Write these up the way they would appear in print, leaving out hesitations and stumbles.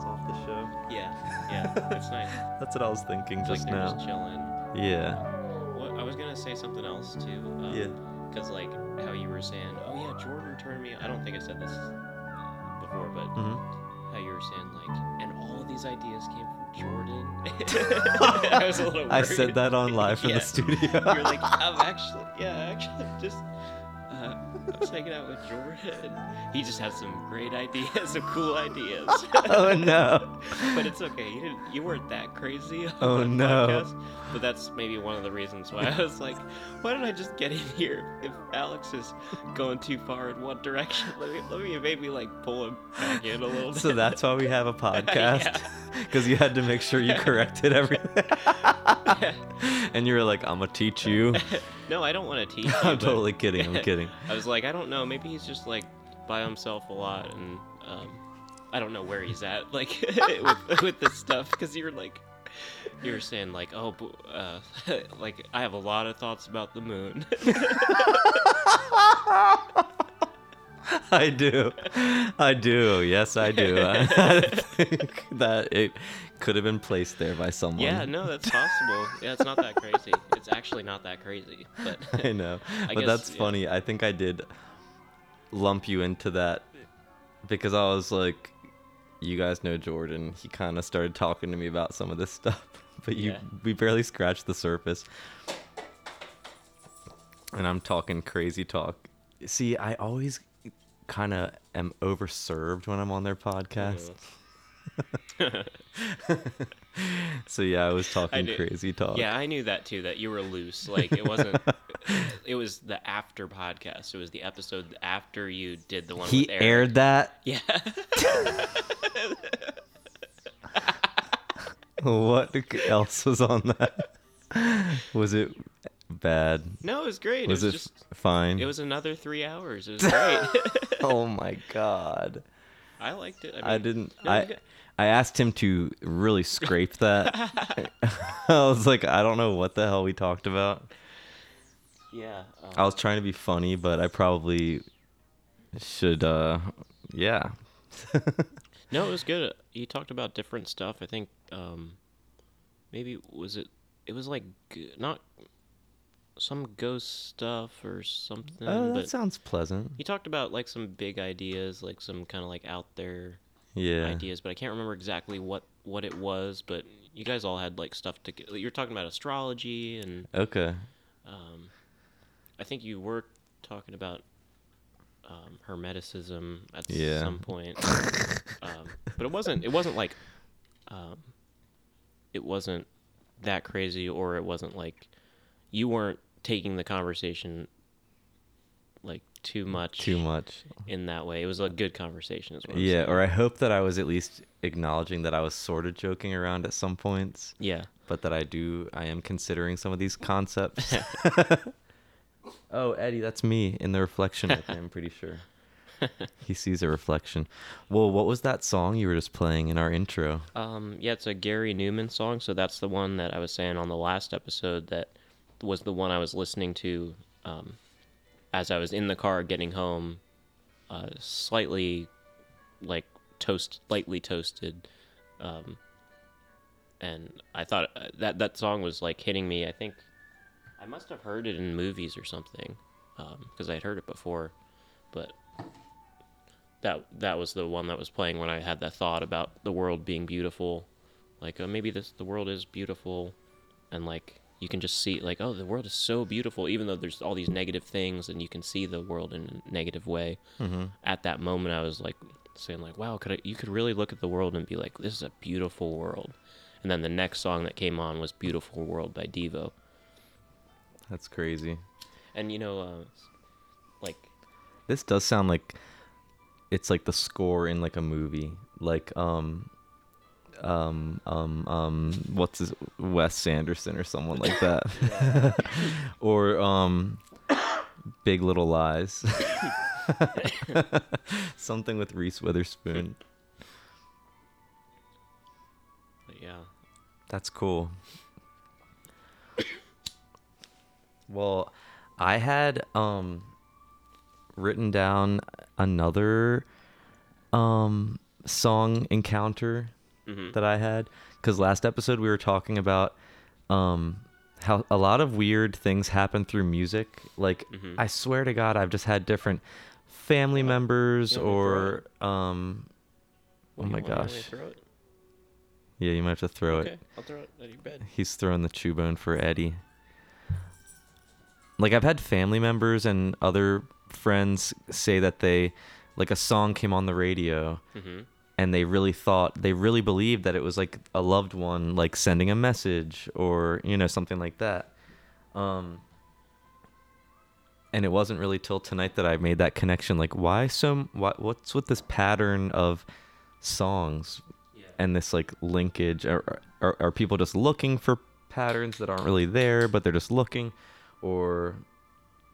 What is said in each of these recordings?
starts off the show. Yeah, it's nice. That's what I was thinking it's just like now. Just chilling. Yeah. Well, I was gonna say something else too. Because like how you were saying, oh yeah, Jordan turned me. I don't think I said this before, but how you were saying like, and all of these ideas came from Jordan. I was a little worried. I said that on live in the studio. You're like, I'm actually just. I was hanging out with Jordan. He just had some great ideas, some cool ideas. Oh no! But it's okay. You weren't that crazy. Oh no! Podcast, but that's maybe one of the reasons why I was like, why don't I just get in here? If Alex is going too far in one direction, let me maybe like pull him back in a little bit. So that's why we have a podcast, because you had to make sure you corrected everything. And you were like, I'm gonna teach you. No, I don't want to teach you. I'm totally kidding. I'm kidding. I was like, I don't know. Maybe he's just like by himself a lot, and I don't know where he's at, like with this stuff. Because you were saying like, oh, like I have a lot of thoughts about the moon. I do. Yes, I do. I think that it could have been placed there by someone. Yeah, no, that's possible. Yeah, it's not that crazy. It's actually not that crazy. But I know. But I guess, that's funny. Yeah. I think I did lump you into that because I was like, you guys know Jordan. He kind of started talking to me about some of this stuff, but we barely scratched the surface. And I'm talking crazy talk. See, I always kind of am overserved when I'm on their podcast. So yeah, I was talking crazy talk. Yeah, I knew that too, that you were loose. Like it wasn't it was the after podcast. It was the episode after you did the one he with Eric. Aired that? Yeah. What else was on that? Was it bad? No, it was great. Was it just fine? It was another 3 hours. It was great. Oh my god, I liked it. I mean, I asked him to really scrape that. I was like, I don't know what the hell we talked about. Yeah. I was trying to be funny, but I probably should. No, it was good. He talked about different stuff. I think maybe was it? It was like not. Some ghost stuff or something. Oh, that sounds pleasant. He talked about like some big ideas, like some kind of like out there ideas, but I can't remember exactly what it was. But you guys all had like stuff to. You're talking about astrology and okay. I think you were talking about hermeticism at some point, but it wasn't like it wasn't that crazy, or it wasn't like you weren't taking the conversation like too much in that way. It was a good conversation as well. Yeah, or I hope that I was at least acknowledging that I was sort of joking around at some points. Yeah, but that I am considering some of these concepts. Oh, Eddie, that's me in the reflection. I'm pretty sure he sees a reflection. Well, what was that song you were just playing in our intro? It's a Gary Numan song. So that's the one that I was saying on the last episode that was the one I was listening to as I was in the car getting home, lightly toasted, and I thought that song was like hitting me. I think I must have heard it in movies or something, because I'd heard it before, but that was the one that was playing when I had that thought about the world being beautiful, like maybe the world is beautiful, and like. You can just see, like, oh, the world is so beautiful, even though there's all these negative things, and you can see the world in a negative way. Mm-hmm. At that moment, I was, like, saying, like, wow, you could really look at the world and be like, this is a beautiful world. And then the next song that came on was Beautiful World by Devo. That's crazy. And, you know, like... This does sound like... It's, like, the score in, like, a movie. Like, what's his Wes Anderson or someone like that. Or Big Little Lies. Something with Reese Witherspoon. But yeah, that's cool. Well, I had written down another song encounter that I had, because last episode we were talking about how a lot of weird things happen through music. Like, I swear to God, I've just had different family members or... Yeah, you might have to throw it. Okay, I'll throw it at your bed. He's throwing the chew bone for Eddie. Like, I've had family members and other friends say that they... Like, a song came on the radio, and they really thought... They really believed that it was, like, a loved one, like, sending a message or, you know, something like that. And it wasn't really till tonight that I made that connection. Like, why so... What's with this pattern of songs and this, like, linkage? Are people just looking for patterns that aren't really there, but they're just looking? Or...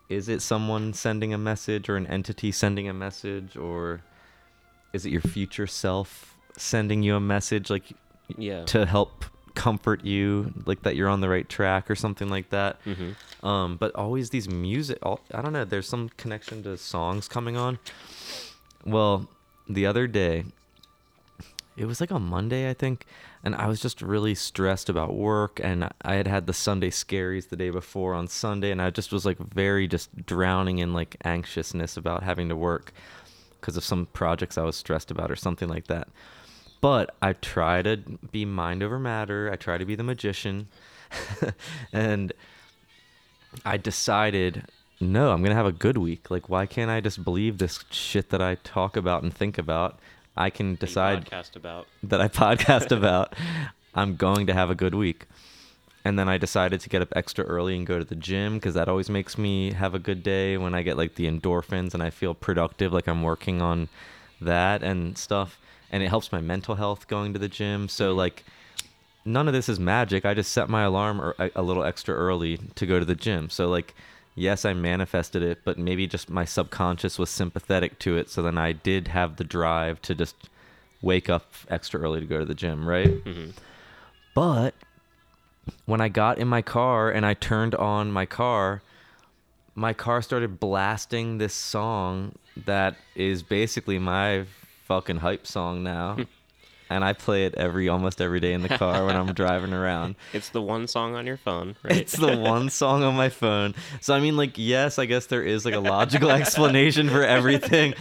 Is it someone sending a message or an entity sending a message, or is it your future self sending you a message, like to help comfort you, like that you're on the right track or something like that? But always these music, I don't know, there's some connection to songs coming on. Well, the other day, it was like on Monday, I think, and I was just really stressed about work, and I had had the Sunday scaries the day before on Sunday, and I just was like very just drowning in like anxiousness about having to work because of some projects I was stressed about or something like that. But I try to be mind over matter. I try to be the magician, and I decided, no, I'm going to have a good week. Like, why can't I just believe this shit that I talk about and think about? I can decide that I podcast about. I'm going to have a good week. And then I decided to get up extra early and go to the gym, because that always makes me have a good day when I get like the endorphins and I feel productive, like I'm working on that and stuff. And it helps my mental health going to the gym. So like none of this is magic. I just set my alarm or a little extra early to go to the gym. So like, yes, I manifested it, but maybe just my subconscious was sympathetic to it. So then I did have the drive to just wake up extra early to go to the gym, right? But when I got in my car and I turned on my car started blasting this song that is basically my fucking hype song now. And I play it almost every day in the car when I'm driving around. It's the one song on your phone, right? It's the one song on my phone. So, I mean, like, yes, I guess there is, like, a logical explanation for everything.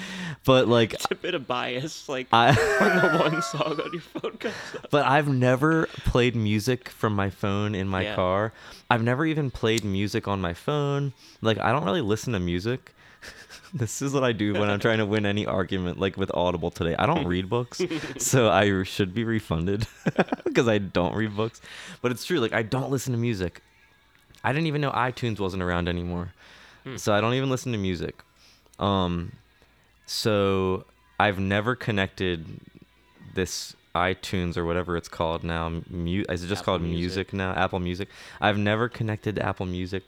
But, like... It's a bit of bias, like, when the one song on your phone comes up. But I've never played music from my phone in my car. I've never even played music on my phone. Like, I don't really listen to music. This is what I do when I'm trying to win any argument, like with Audible today. I don't read books, so I should be refunded because I don't read books. But it's true. Like, I don't listen to music. I didn't even know iTunes wasn't around anymore. So I don't even listen to music. So I've never connected this iTunes or whatever it's called now. Is it just Apple called Music now? Apple Music. I've never connected Apple Music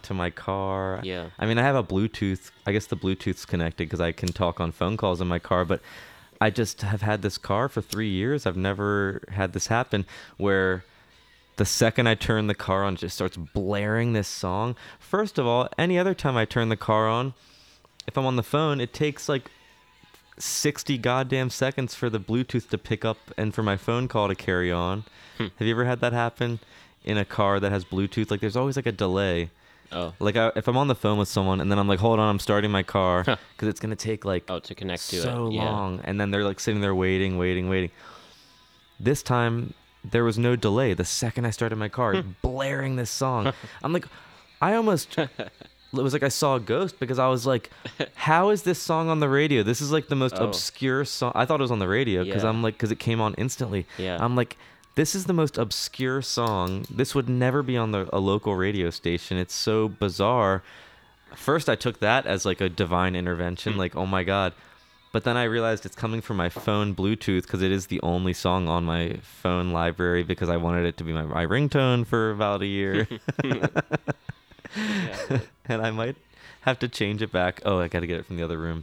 to my car. I mean, I have a Bluetooth. I guess the Bluetooth's connected because I can talk on phone calls in my car, but I just have had this car for 3 years. I've never had this happen where the second I turn the car on, it just starts blaring this song. First of all, any other time I turn the car on, if I'm on the phone, it takes like 60 goddamn seconds for the Bluetooth to pick up and for my phone call to carry on. Have you ever had that happen in a car that has Bluetooth? Like, there's always like a delay. Oh, like if I'm on the phone with someone and then I'm like, hold on, I'm starting my car because it's gonna take like to connect to so it. Long, and then they're like sitting there waiting. This time there was no delay. The second I started my car, blaring this song, I'm like, I almost it was like I saw a ghost because I was like, how is this song on the radio? This is like the most obscure song. I thought it was on the radio because I'm like, because it came on instantly. I'm like, this is the most obscure song. This would never be on a local radio station. It's so bizarre. First, I took that as like a divine intervention, like, oh my God. But then I realized it's coming from my phone Bluetooth because it is the only song on my phone library because I wanted it to be my ringtone for about a year. And I might have to change it back. Oh, I got to get it from the other room.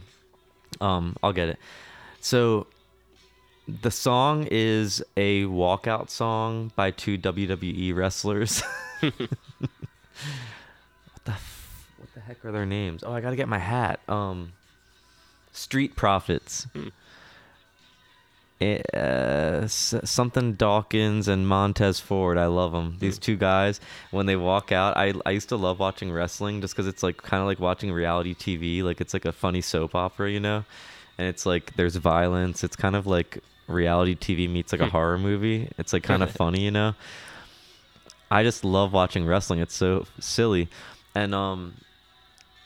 I'll get it. So... The song is a walkout song by two WWE wrestlers. What the heck are their names? Oh, I gotta get my hat. Street Profits. something Dawkins and Montez Ford. I love them. These two guys, when they walk out, I used to love watching wrestling just because it's like kind of like watching reality TV. Like it's like a funny soap opera, you know? And it's like there's violence. It's kind of like reality TV meets like a horror movie. It's like kind of funny, you know? I just love watching wrestling. It's so silly. And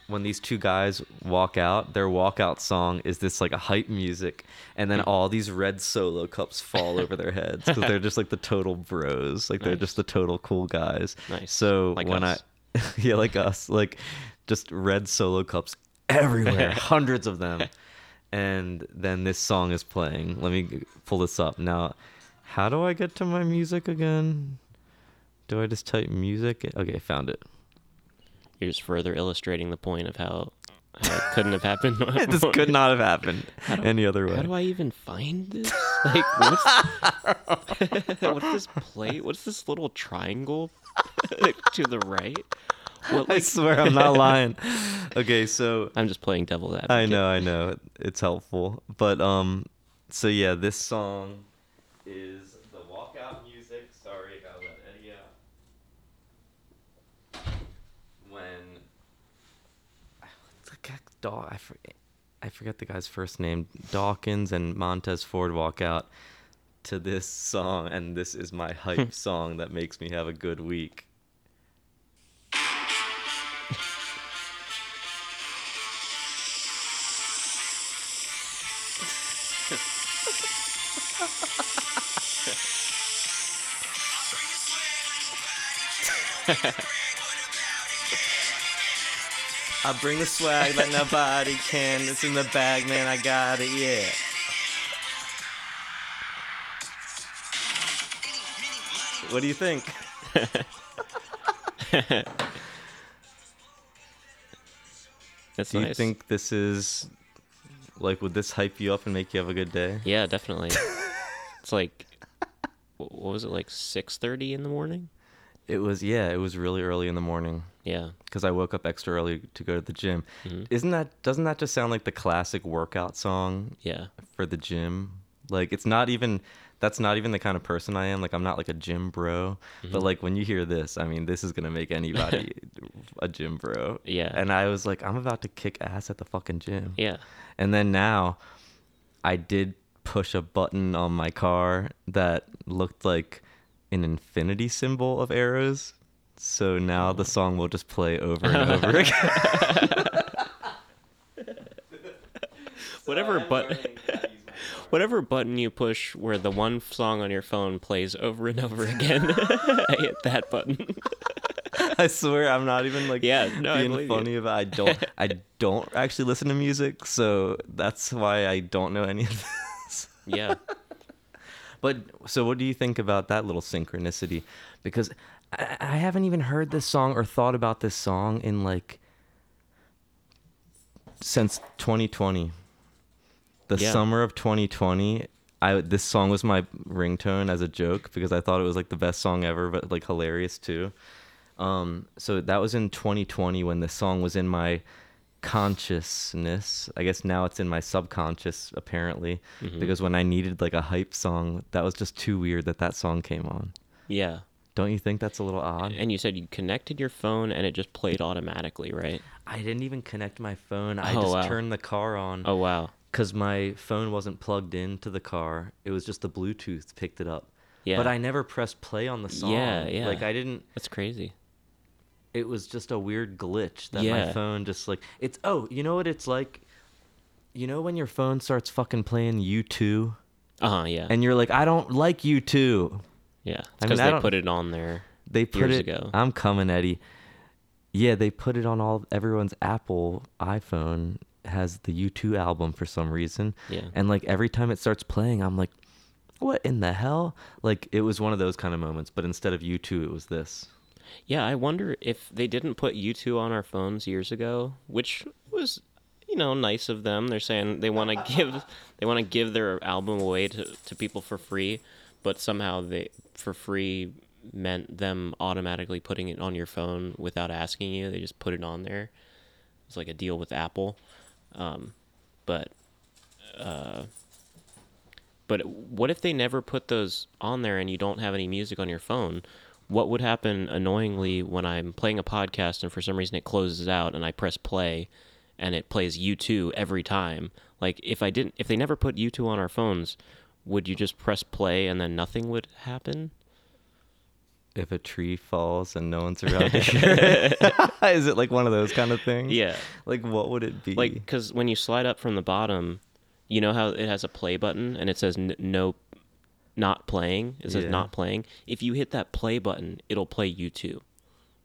when these two guys walk out, their walkout song is this like a hype music, and then all these red Solo cups fall over their heads because they're just like the total bros, like they're just the total cool guys. So like when us. Yeah, like us, like just red Solo cups everywhere, hundreds of them. And then this song is playing. Let me pull this up now. How do I get to my music again? Do I just type music? Okay, found it. You're just further illustrating the point of how it couldn't have happened. This could not have happened any other way. How do I even find this? Like, what's this plate? What's this little triangle to the right? What, like... I swear I'm not lying. Okay, so... I'm just playing devil's advocate. I know. It's helpful. But, so yeah, this song is... I forget the guy's first name. Dawkins and Montez Ford walk out to this song, and this is my hype song that makes me have a good week. I bring the swag like nobody can. It's in the bag, man. I got it, yeah. What do you think? That's nice. Do you think this is like? Would this hype you up and make you have a good day? Yeah, definitely. It's like, what was it, like 6:30 in the morning? It was really early in the morning. Yeah. Because I woke up extra early to go to the gym. Mm-hmm. Doesn't that just sound like the classic workout song? Yeah. For the gym? Like, that's not even the kind of person I am. Like, I'm not like a gym bro. Mm-hmm. But like, when you hear this, I mean, this is going to make anybody a gym bro. Yeah. And I was like, I'm about to kick ass at the fucking gym. Yeah. And then now, I did push a button on my car that looked like an infinity symbol of arrows. So now the song will just play over and over again. Whatever button you push where the one song on your phone plays over and over again, I hit that button. I swear I'm not even like being funny about it. I don't actually listen to music, so that's why I don't know any of this. Yeah. But so what do you think about that little synchronicity? Because I haven't even heard this song or thought about this song in like since 2020. The summer of 2020, this song was my ringtone as a joke because I thought it was like the best song ever, but like hilarious too. So that was in 2020 when the song was in my consciousness. I guess now it's in my subconscious apparently, because when I needed like a hype song, that was just too weird that song came on. Yeah. Don't you think that's a little odd? And you said you connected your phone and it just played automatically, right? I didn't even connect my phone. I just turned the car on. Oh, wow. Because my phone wasn't plugged into the car. It was just the Bluetooth picked it up. Yeah. But I never pressed play on the song. Yeah, yeah. Like, I didn't... That's crazy. It was just a weird glitch that my phone just, like... It's... Oh, you know what it's like? You know when your phone starts fucking playing U2? Uh-huh, yeah. And you're like, I don't like U2. Yeah, because they put it on there years ago. I'm coming, Eddie. Yeah, they put it on everyone's Apple iPhone has the U2 album for some reason. Yeah. And like every time it starts playing, I'm like, what in the hell? Like it was one of those kind of moments, but instead of U2, it was this. Yeah, I wonder if they didn't put U2 on our phones years ago, which was, you know, nice of them. They're saying they want to give their album away to people for free. But somehow for free meant them automatically putting it on your phone without asking you. They just put it on there. It's like a deal with Apple. But what if they never put those on there and you don't have any music on your phone? What would happen annoyingly when I'm playing a podcast and for some reason it closes out and I press play and it plays U2 every time? Like, if they never put U2 on our phones, would you just press play and then nothing would happen? If a tree falls and no one's around to hear it, is it like one of those kind of things? Yeah. Like, what would it be? Like, because when you slide up from the bottom, you know how it has a play button and it says no, not playing? It says not playing. If you hit that play button, it'll play U2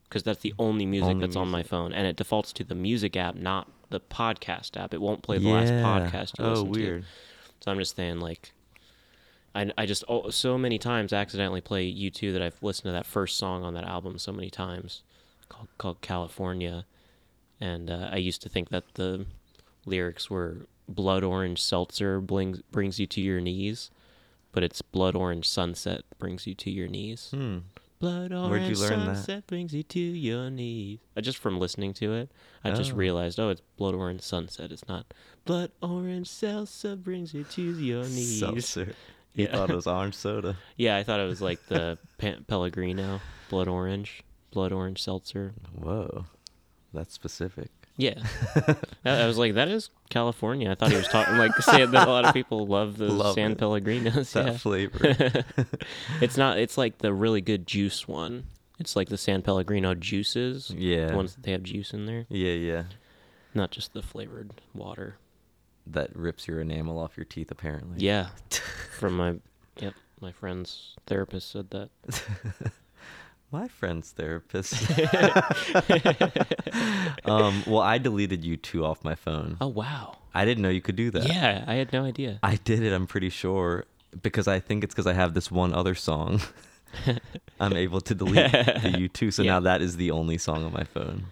because that's the only music on my phone. And it defaults to the music app, not the podcast app. It won't play the last podcast you listen to. Oh, weird. So I'm just saying, like, I just so many times accidentally play U2 that I've listened to that first song on that album so many times called California. And I used to think that the lyrics were blood orange seltzer brings you to your knees, but it's blood orange sunset brings you to your knees. Hmm. Blood orange sunset brings you to your knees. Just from listening to it, I just realized, it's blood orange sunset. It's not blood orange seltzer brings you to your knees. Seltzer. You thought it was orange soda. Yeah, I thought it was like the Pellegrino, blood orange seltzer. Whoa, that's specific. Yeah. I was like, that is California. I thought he was talking, like, saying that a lot of people love the San Pellegrinos. That flavor. It's not, it's like the really good juice one. It's like the San Pellegrino juices. Yeah. The ones that they have juice in there. Yeah, yeah. Not just the flavored water. That rips your enamel off your teeth, apparently. Yeah. From my friend's therapist said that. My friend's therapist. Well, I deleted U2 off my phone. Oh, wow. I didn't know you could do that. Yeah, I had no idea. I did it, I'm pretty sure, because I think it's because I have this one other song. I'm able to delete the U2, so now that is the only song on my phone.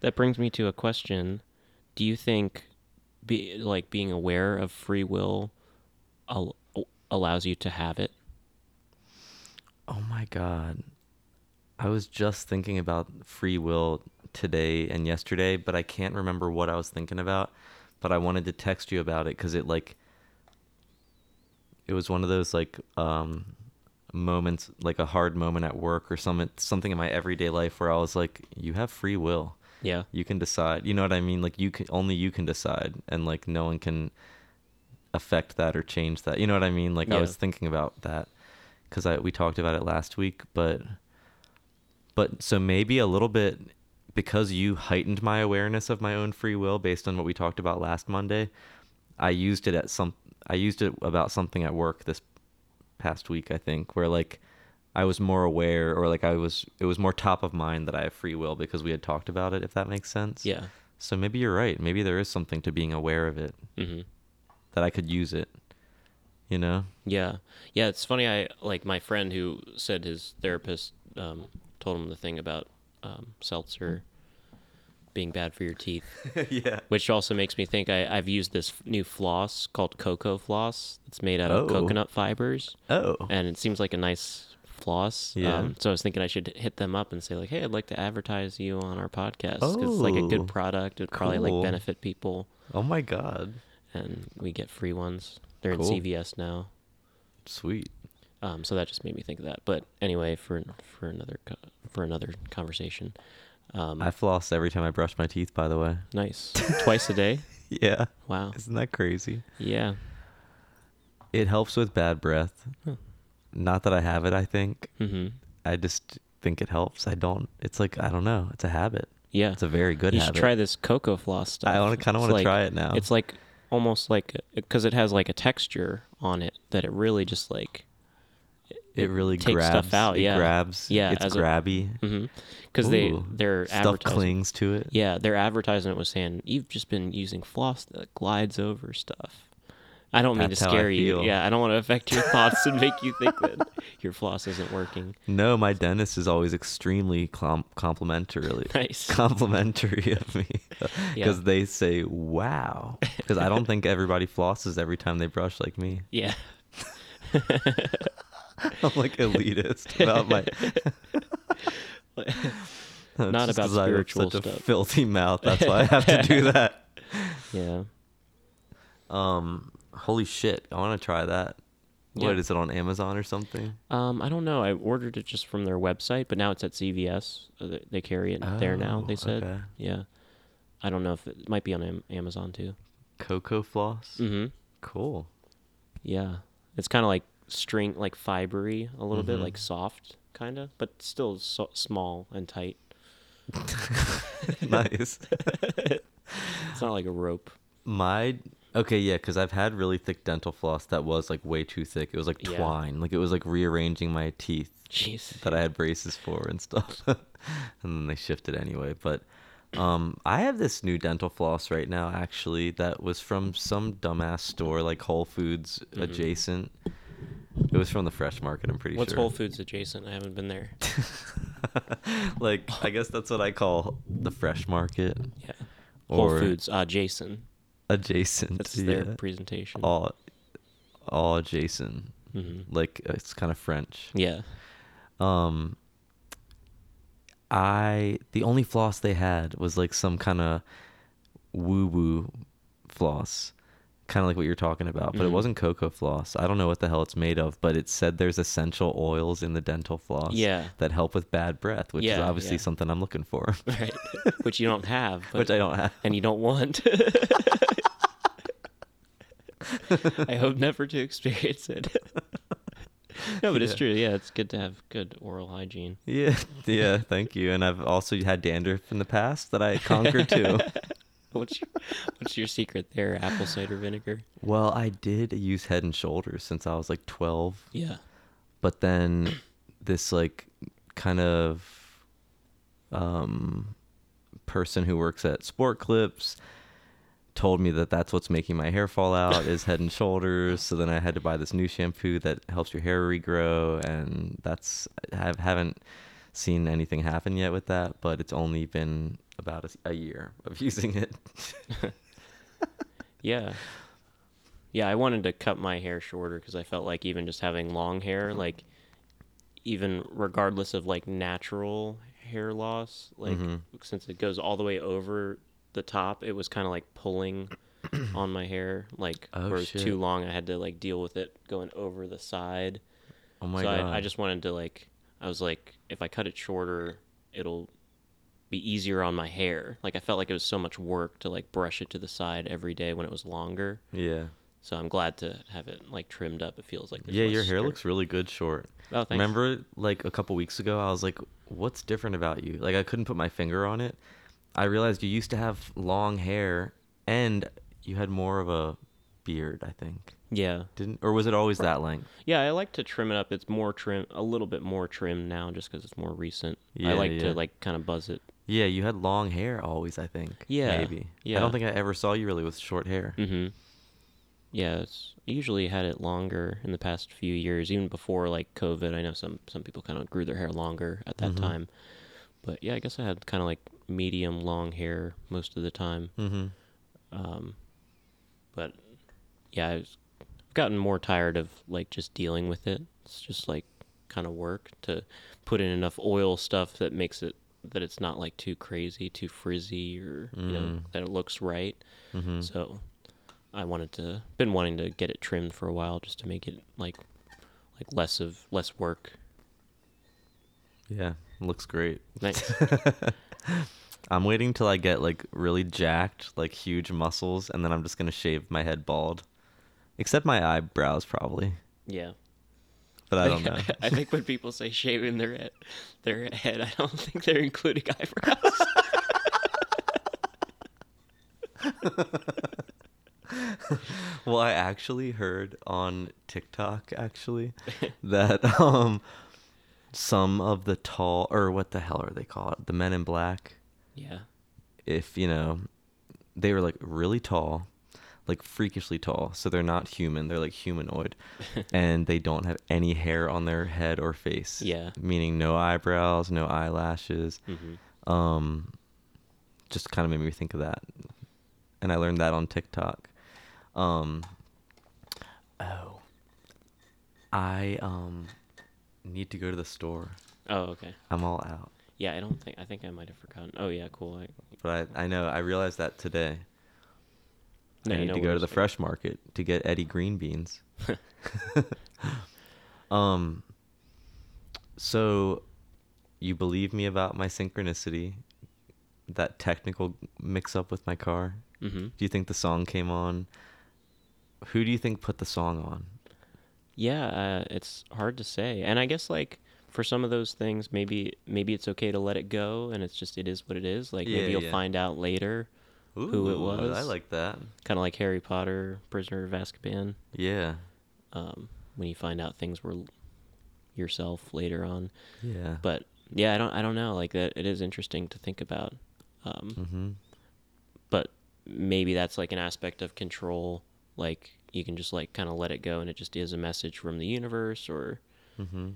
That brings me to a question. Do you think... being aware of free will allows you to have it? Oh my God. I was just thinking about free will today and yesterday, but I can't remember what I was thinking about, but I wanted to text you about it because it was one of those moments, like a hard moment at work or something in my everyday life where I was like, you have free will. Yeah. You can decide. You know what I mean? Like, you can decide, and like no one can affect that or change that. You know what I mean? Like, yeah. I was thinking about that because we talked about it last week, but so maybe a little bit because you heightened my awareness of my own free will based on what we talked about last Monday. I used it about something at work this past week, I think, where like I was more aware, or like it was more top of mind that I have free will because we had talked about it, if that makes sense. Yeah. So maybe you're right. Maybe there is something to being aware of it, mm-hmm. that I could use it, you know? Yeah. Yeah. It's funny. My friend who said his therapist, told him the thing about, seltzer being bad for your teeth. Yeah. Which also makes me think I've used this new floss called Cocoa Floss. It's made out of coconut fibers. Oh. And it seems like a nice floss. Yeah. So I was thinking I should hit them up and say like, hey, I'd like to advertise you on our podcast because it's like a good product. It'd probably like benefit people. Oh my God. And we get free ones. They're in CVS now. Sweet. So that just made me think of that. But anyway, for another conversation. I floss every time I brush my teeth, by the way. Nice. Twice a day? Yeah. Wow. Isn't that crazy? Yeah. It helps with bad breath. Huh. Not that I have it, I think. Mm-hmm. I just think it helps. I don't know. It's a habit. Yeah. It's a very good habit. You should try this Cocoa Floss stuff. I kind of want to try it now. It's like almost like, because it has like a texture on it that it really just like... It really takes stuff out. It grabs. Yeah. It's grabby. Because their stuff clings to it. Yeah. Their advertisement was saying, you've just been using floss that glides over stuff. I don't mean to scare you. Yeah, I don't want to affect your thoughts and make you think that your floss isn't working. No, my dentist is always extremely complimentary. Nice. Complimentary of me. Because they say, wow. Because I don't think everybody flosses every time they brush like me. Yeah. I'm like elitist about my... Not about spiritual stuff. I have such a filthy mouth. That's why I have to do that. Yeah. Holy shit, I want to try that. What is it on Amazon or something? I don't know. I ordered it just from their website, but now it's at CVS. They carry it there now. They said, okay. Yeah. I don't know if it might be on Amazon too. Cocoa Floss. Mm-hmm. Cool. Yeah, it's kind of like string, like fibery a little bit, like soft, kind of, but still small and tight. Nice. It's not like a rope. Okay, yeah, because I've had really thick dental floss that was, like, way too thick. It was, like, twine. Yeah. Like, it was, like, rearranging my teeth. Jeez. That I had braces for and stuff. And then they shifted anyway. But I have this new dental floss right now, actually, that was from some dumbass store, like Whole Foods adjacent. It was from the Fresh Market, I'm pretty sure. What's Whole Foods adjacent? I haven't been there. Like, I guess that's what I call the Fresh Market. Yeah. Whole Foods adjacent. Adjacent. That's their presentation. All adjacent. Mm-hmm. Like, it's kind of French. Yeah. The only floss they had was like some kind of woo-woo floss, kind of like what you're talking about, but it wasn't cocoa floss. I don't know what the hell it's made of, but it said there's essential oils in the dental floss that help with bad breath, which is obviously something I'm looking for. Right. Which you don't have. Which I don't have. And you don't want. I hope never to experience it. No, but it's true. Yeah, it's good to have good oral hygiene. Yeah, thank you. And I've also had dandruff in the past that I conquered too. What's your secret there? Apple cider vinegar? Well, I did use Head and Shoulders since I was like 12. Yeah. But then this like kind of person who works at Sport Clips told me that that's what's making my hair fall out is Head and Shoulders. So then I had to buy this new shampoo that helps your hair regrow, and I haven't seen anything happen yet with that, but it's only been about a year of using it. yeah I wanted to cut my hair shorter because I felt like even just having long hair, like even regardless of like natural hair loss, like since it goes all the way over the top, it was kind of like pulling on my hair, like where it was too long. I had to like deal with it going over the side. Oh my God. I just wanted to like, I was like, if I cut it shorter, it'll be easier on my hair. Like I felt like it was so much work to like brush it to the side every day when it was longer. Yeah. So I'm glad to have it like trimmed up. It feels like your hair looks really good short. Oh, thanks. Remember like a couple weeks ago, I was like, what's different about you? Like I couldn't put my finger on it. I realized you used to have long hair and you had more of a beard, I think. Yeah. Or was it always that length? Yeah, I like to trim it up. It's more trim, a little bit more trim now just because it's more recent. Yeah, I like to like kind of buzz it. Yeah, you had long hair always, I think. Yeah. Maybe. Yeah. I don't think I ever saw you really with short hair. Mm-hmm. Yeah, I usually had it longer in the past few years, even before like COVID. I know some people kind of grew their hair longer at that time. But yeah, I guess I had kind of like medium long hair most of the time. But yeah, I've gotten more tired of like just dealing with it. It's just like kind of work to put in enough oil stuff that makes it that it's not like too crazy, too frizzy, or you know, that it looks right. So I been wanting to get it trimmed for a while just to make it like less work. Yeah, looks great. Nice. I'm waiting till I get like really jacked, like huge muscles, and then I'm just gonna shave my head bald, except my eyebrows probably. Yeah, but I don't know. I think when people say shaving their head, I don't think they're including eyebrows. Well, I actually heard on TikTok that some of the tall, or what the hell are they called? The men in black. Yeah. If, you know, they were like really tall, like freakishly tall. So they're not human. They're like humanoid. And they don't have any hair on their head or face. Yeah. Meaning no eyebrows, no eyelashes. Just kind of made me think of that. And I learned that on TikTok. I need to go to the store. Oh, okay. I'm all out. Yeah, I think I might have forgotten. Oh yeah, cool. But I know, I realized that today. No, I need to go to the Fresh Market to get Eddie green beans. So you believe me about my synchronicity, that technical mix-up with my car? Mm-hmm. Do you think the song came on? Who do you think put the song on? Yeah, it's hard to say. And I guess, like, for some of those things, maybe it's okay to let it go, and it's just it is what it is. Like, maybe you'll find out later who it was. I like that. Kind of like Harry Potter, Prisoner of Azkaban. Yeah. When you find out things were yourself later on. Yeah. But yeah, I don't know. Like, that it is interesting to think about. Mm-hmm. But maybe that's like an aspect of control. Like, you can just like kind of let it go, and it just is a message from the universe, or mm-hmm.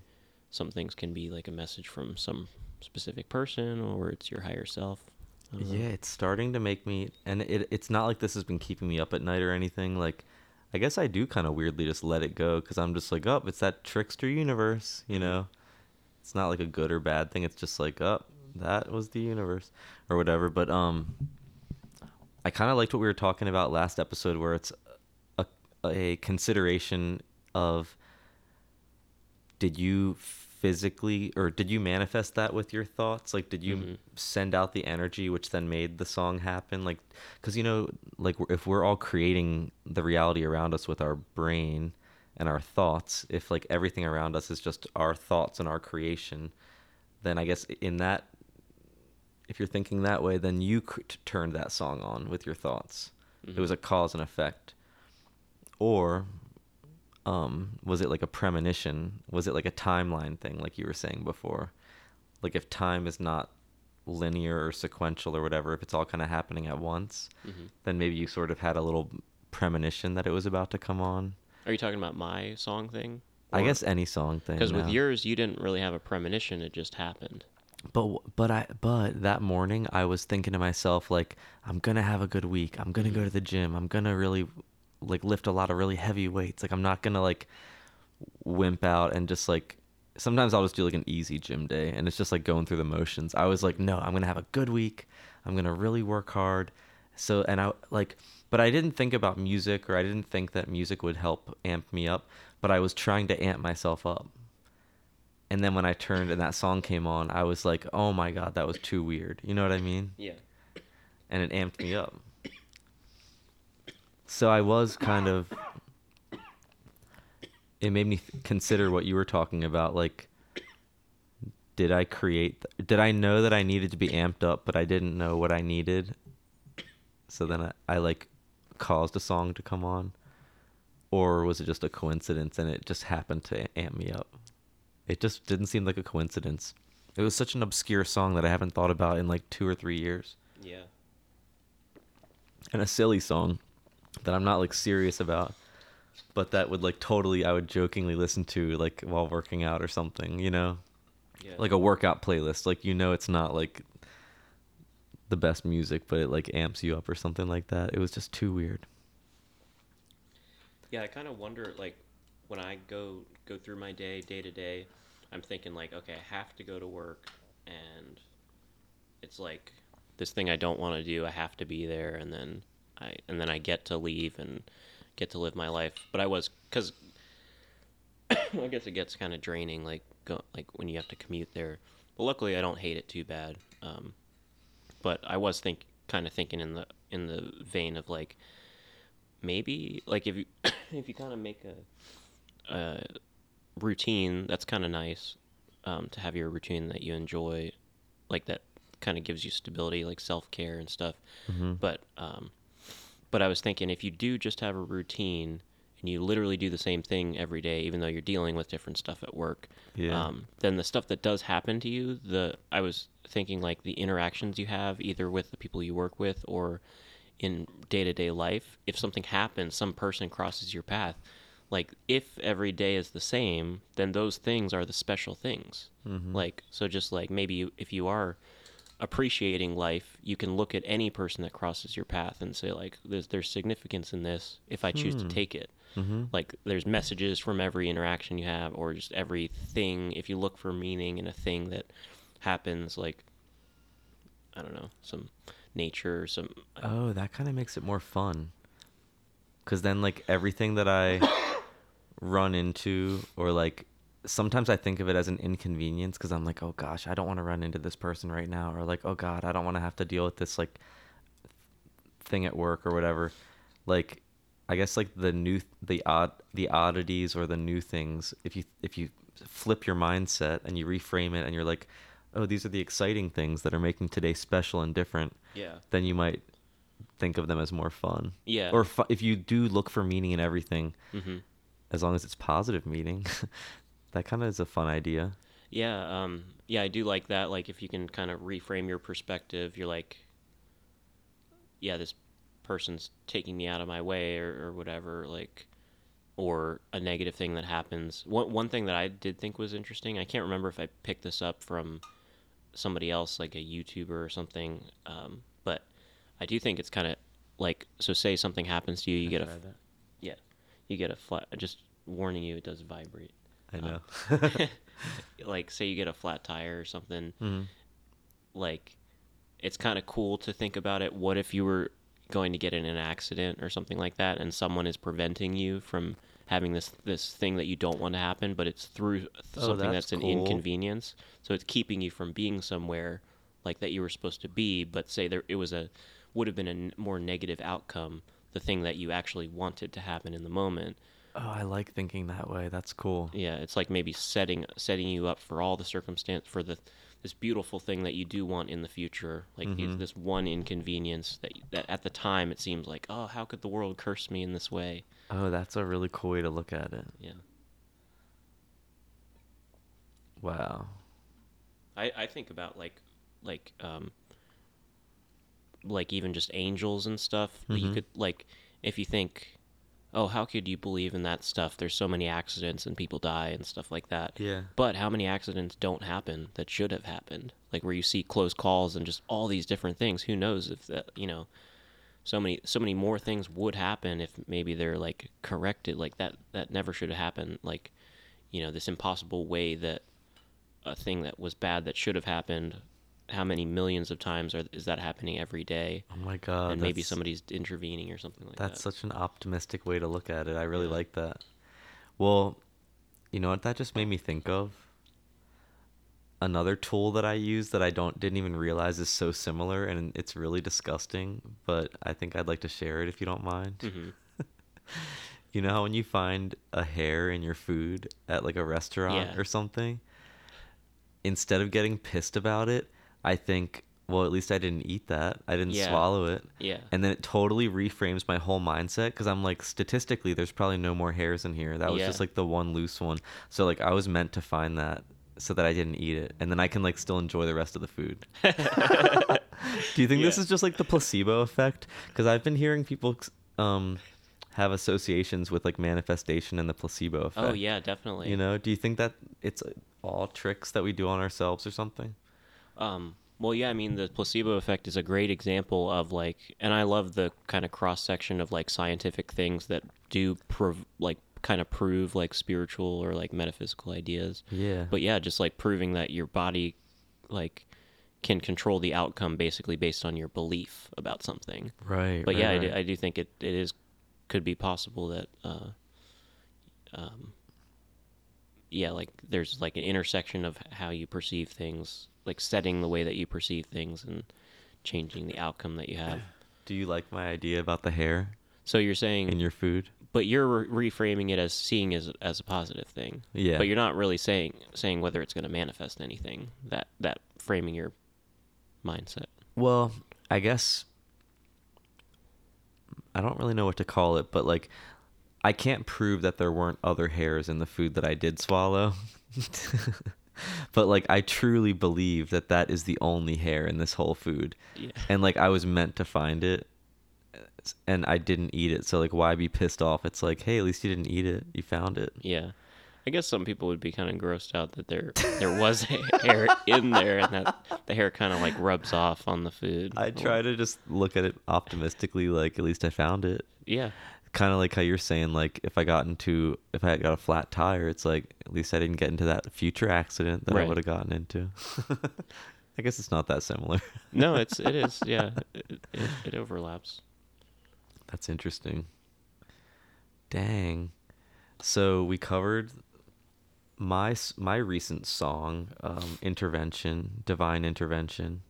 some things can be like a message from some specific person, or it's your higher self. Yeah, it's starting to make me, and it's not like this has been keeping me up at night or anything. Like, I guess I do kind of weirdly just let it go, because I'm just like, oh, it's that trickster universe, you know? It's not like a good or bad thing. It's just like, oh, that was the universe or whatever. But I kind of liked what we were talking about last episode, where it's a consideration of, did you physically, or did you manifest that with your thoughts? Like, did you mm-hmm. send out the energy, which then made the song happen? Like, because, you know, like, if we're all creating the reality around us with our brain and our thoughts, if like everything around us is just our thoughts and our creation, then I guess in that, if you're thinking that way, then you turned that song on with your thoughts. Mm-hmm. It was a cause and effect. Or was it like a premonition? Was it like a timeline thing, like you were saying before? Like, if time is not linear or sequential or whatever, if it's all kind of happening at once, mm-hmm. then maybe you sort of had a little premonition that it was about to come on. Are you talking about my song thing? Or? I guess any song thing. Because with yours, you didn't really have a premonition; it just happened. But that morning, I was thinking to myself, like, I'm gonna have a good week. I'm gonna go to the gym. I'm gonna really, like, lift a lot of really heavy weights. Like, I'm not gonna like wimp out, and just like sometimes I'll just do like an easy gym day, and it's just like going through the motions. I was like, no, I'm gonna have a good week, I'm gonna really work hard. So, and I like, but I didn't think about music, or I didn't think that music would help amp me up, but I was trying to amp myself up. And then when I turned and that song came on, I was like, oh my god, that was too weird, you know what I mean? Yeah. And it amped me up. So I was kind of, it made me consider what you were talking about. Like, did I know that I needed to be amped up, but I didn't know what I needed? So then I like caused a song to come on, or was it just a coincidence and it just happened to amp me up? It just didn't seem like a coincidence. It was such an obscure song that I haven't thought about in like 2 or 3 years. Yeah. And a silly song that I'm not like serious about, but that would like totally, I would jokingly listen to like while working out or something, you know? Yeah. Like a workout playlist. Like, you know, it's not like the best music, but it like amps you up or something like that. It was just too weird. Yeah, I kind of wonder, like, when I go through my day to day, I'm thinking like, okay, I have to go to work, and it's like this thing I don't want to do, I have to be there, and then I get to leave and get to live my life. But I was, because I guess it gets kind of draining, like when you have to commute there. But luckily, I don't hate it too bad. But I was thinking in the vein of like, maybe like if you if you kind of make a routine, that's kind of nice to have your routine that you enjoy, like that kind of gives you stability, like self care and stuff. Mm-hmm. But I was thinking, if you do just have a routine and you literally do the same thing every day, even though you're dealing with different stuff at work, then the stuff that does happen to you, I was thinking like the interactions you have either with the people you work with or in day-to-day life, if something happens, some person crosses your path, like if every day is the same, then those things are the special things. Mm-hmm. Like, so just like maybe if you are appreciating life, you can look at any person that crosses your path and say like, there's significance in this if I choose to take it. Mm-hmm. Like, there's messages from every interaction you have, or just everything. If you look for meaning in a thing that happens, like, I don't know, some nature or some that kind of makes it more fun. Because then, like, everything that I run into, or, like, sometimes I think of it as an inconvenience because I'm like, oh, gosh, I don't want to run into this person right now. Or, like, oh, God, I don't want to have to deal with this, like, thing at work or whatever. Like, I guess, like, the oddities or the new things, if you flip your mindset and you reframe it and you're like, oh, these are the exciting things that are making today special and different, yeah, then you might think of them as more fun. Yeah. Or if you do look for meaning in everything, mm-hmm. as long as it's positive meaning, that kind of is a fun idea. Yeah. Yeah, I do like that. Like, if you can kind of reframe your perspective, you're like, yeah, this person's taking me out of my way or whatever, like, or a negative thing that happens. One thing that I did think was interesting, I can't remember if I picked this up from somebody else, like a YouTuber or something, but I do think it's kind of like, so say something happens to you, you get a flat, just warning you, it does vibrate. I know. Like, say you get a flat tire or something, mm-hmm. like, it's kind of cool to think about it. What if you were going to get in an accident or something like that, and someone is preventing you from having this thing that you don't want to happen, but it's through something that's an inconvenience. So it's keeping you from being somewhere like that you were supposed to be, but say it would have been a more negative outcome, the thing that you actually wanted to happen in the moment. Oh, I like thinking that way. That's cool. Yeah, it's like maybe setting you up for all the circumstance for this beautiful thing that you do want in the future, like mm-hmm. this one inconvenience that at the time it seems like, oh, how could the world curse me in this way? Oh, that's a really cool way to look at it. Yeah. Wow. I think about like even just angels and stuff. Mm-hmm. You could, like, if you think, oh, how could you believe in that stuff? There's so many accidents and people die and stuff like that. Yeah. But how many accidents don't happen that should have happened? Like, where you see close calls and just all these different things. Who knows if that, you know, so many more things would happen if maybe they're, like, corrected. Like, that never should have happened. Like, you know, this impossible way that a thing that was bad that should have happened, how many millions of times is that happening every day? Oh my God. And maybe somebody's intervening or something like that. That's such an optimistic way to look at it. I really like that. Well, you know what that just made me think of? Another tool that I use that I didn't even realize is so similar, and it's really disgusting, but I think I'd like to share it if you don't mind. Mm-hmm. You know how when you find a hair in your food at, like, a restaurant or something, instead of getting pissed about it, I think, well, at least I didn't eat that. I didn't swallow it. Yeah. And then it totally reframes my whole mindset, because I'm like, statistically, there's probably no more hairs in here. That was just like the one loose one. So, like, I was meant to find that so that I didn't eat it. And then I can, like, still enjoy the rest of the food. Do you think this is just like the placebo effect? Because I've been hearing people have associations with, like, manifestation and the placebo effect. Oh, yeah, definitely. You know, do you think that it's all tricks that we do on ourselves or something? Well, yeah, I mean, the placebo effect is a great example of, like, and I love the kind of cross section of, like, scientific things that do prove like spiritual or, like, metaphysical ideas. Yeah. But yeah, just like proving that your body, like, can control the outcome basically based on your belief about something. Right. But right. I do think it could be possible that, like, there's, like, an intersection of how you perceive things, like setting the way that you perceive things and changing the outcome that you have. Do you like my idea about the hair? So you're saying in your food, but you're reframing it as seeing as a positive thing. Yeah. But you're not really saying whether it's going to manifest anything. That framing your mindset. Well, I guess I don't really know what to call it, but, like, I can't prove that there weren't other hairs in the food that I did swallow. But, like, I truly believe that is the only hair in this whole food. Yeah. And, like, I was meant to find it, and I didn't eat it. So, like, why be pissed off? It's like, hey, at least you didn't eat it. You found it. Yeah. I guess some people would be kind of grossed out that there was a hair in there, and that the hair kind of, like, rubs off on the food. I try to just look at it optimistically, like, at least I found it. Yeah. Kind of like how you're saying, like, if I had got a flat tire, it's like, at least I didn't get into that future accident that I would have gotten into. I guess it's not that similar. No, it is. Yeah, it overlaps. That's interesting. Dang. So we covered my recent song, Intervention, Divine Intervention.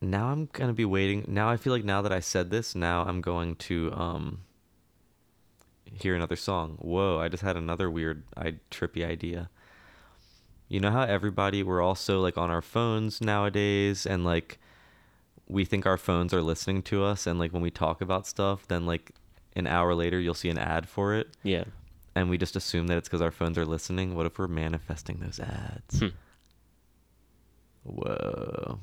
Now I'm going to be waiting. Now I feel like now that I said this, now I'm going to hear another song. Whoa, I just had another weird, trippy idea. You know how we're also like on our phones nowadays, and like we think our phones are listening to us, and like when we talk about stuff, then like an hour later you'll see an ad for it. Yeah. And we just assume that it's because our phones are listening. What if we're manifesting those ads? Whoa.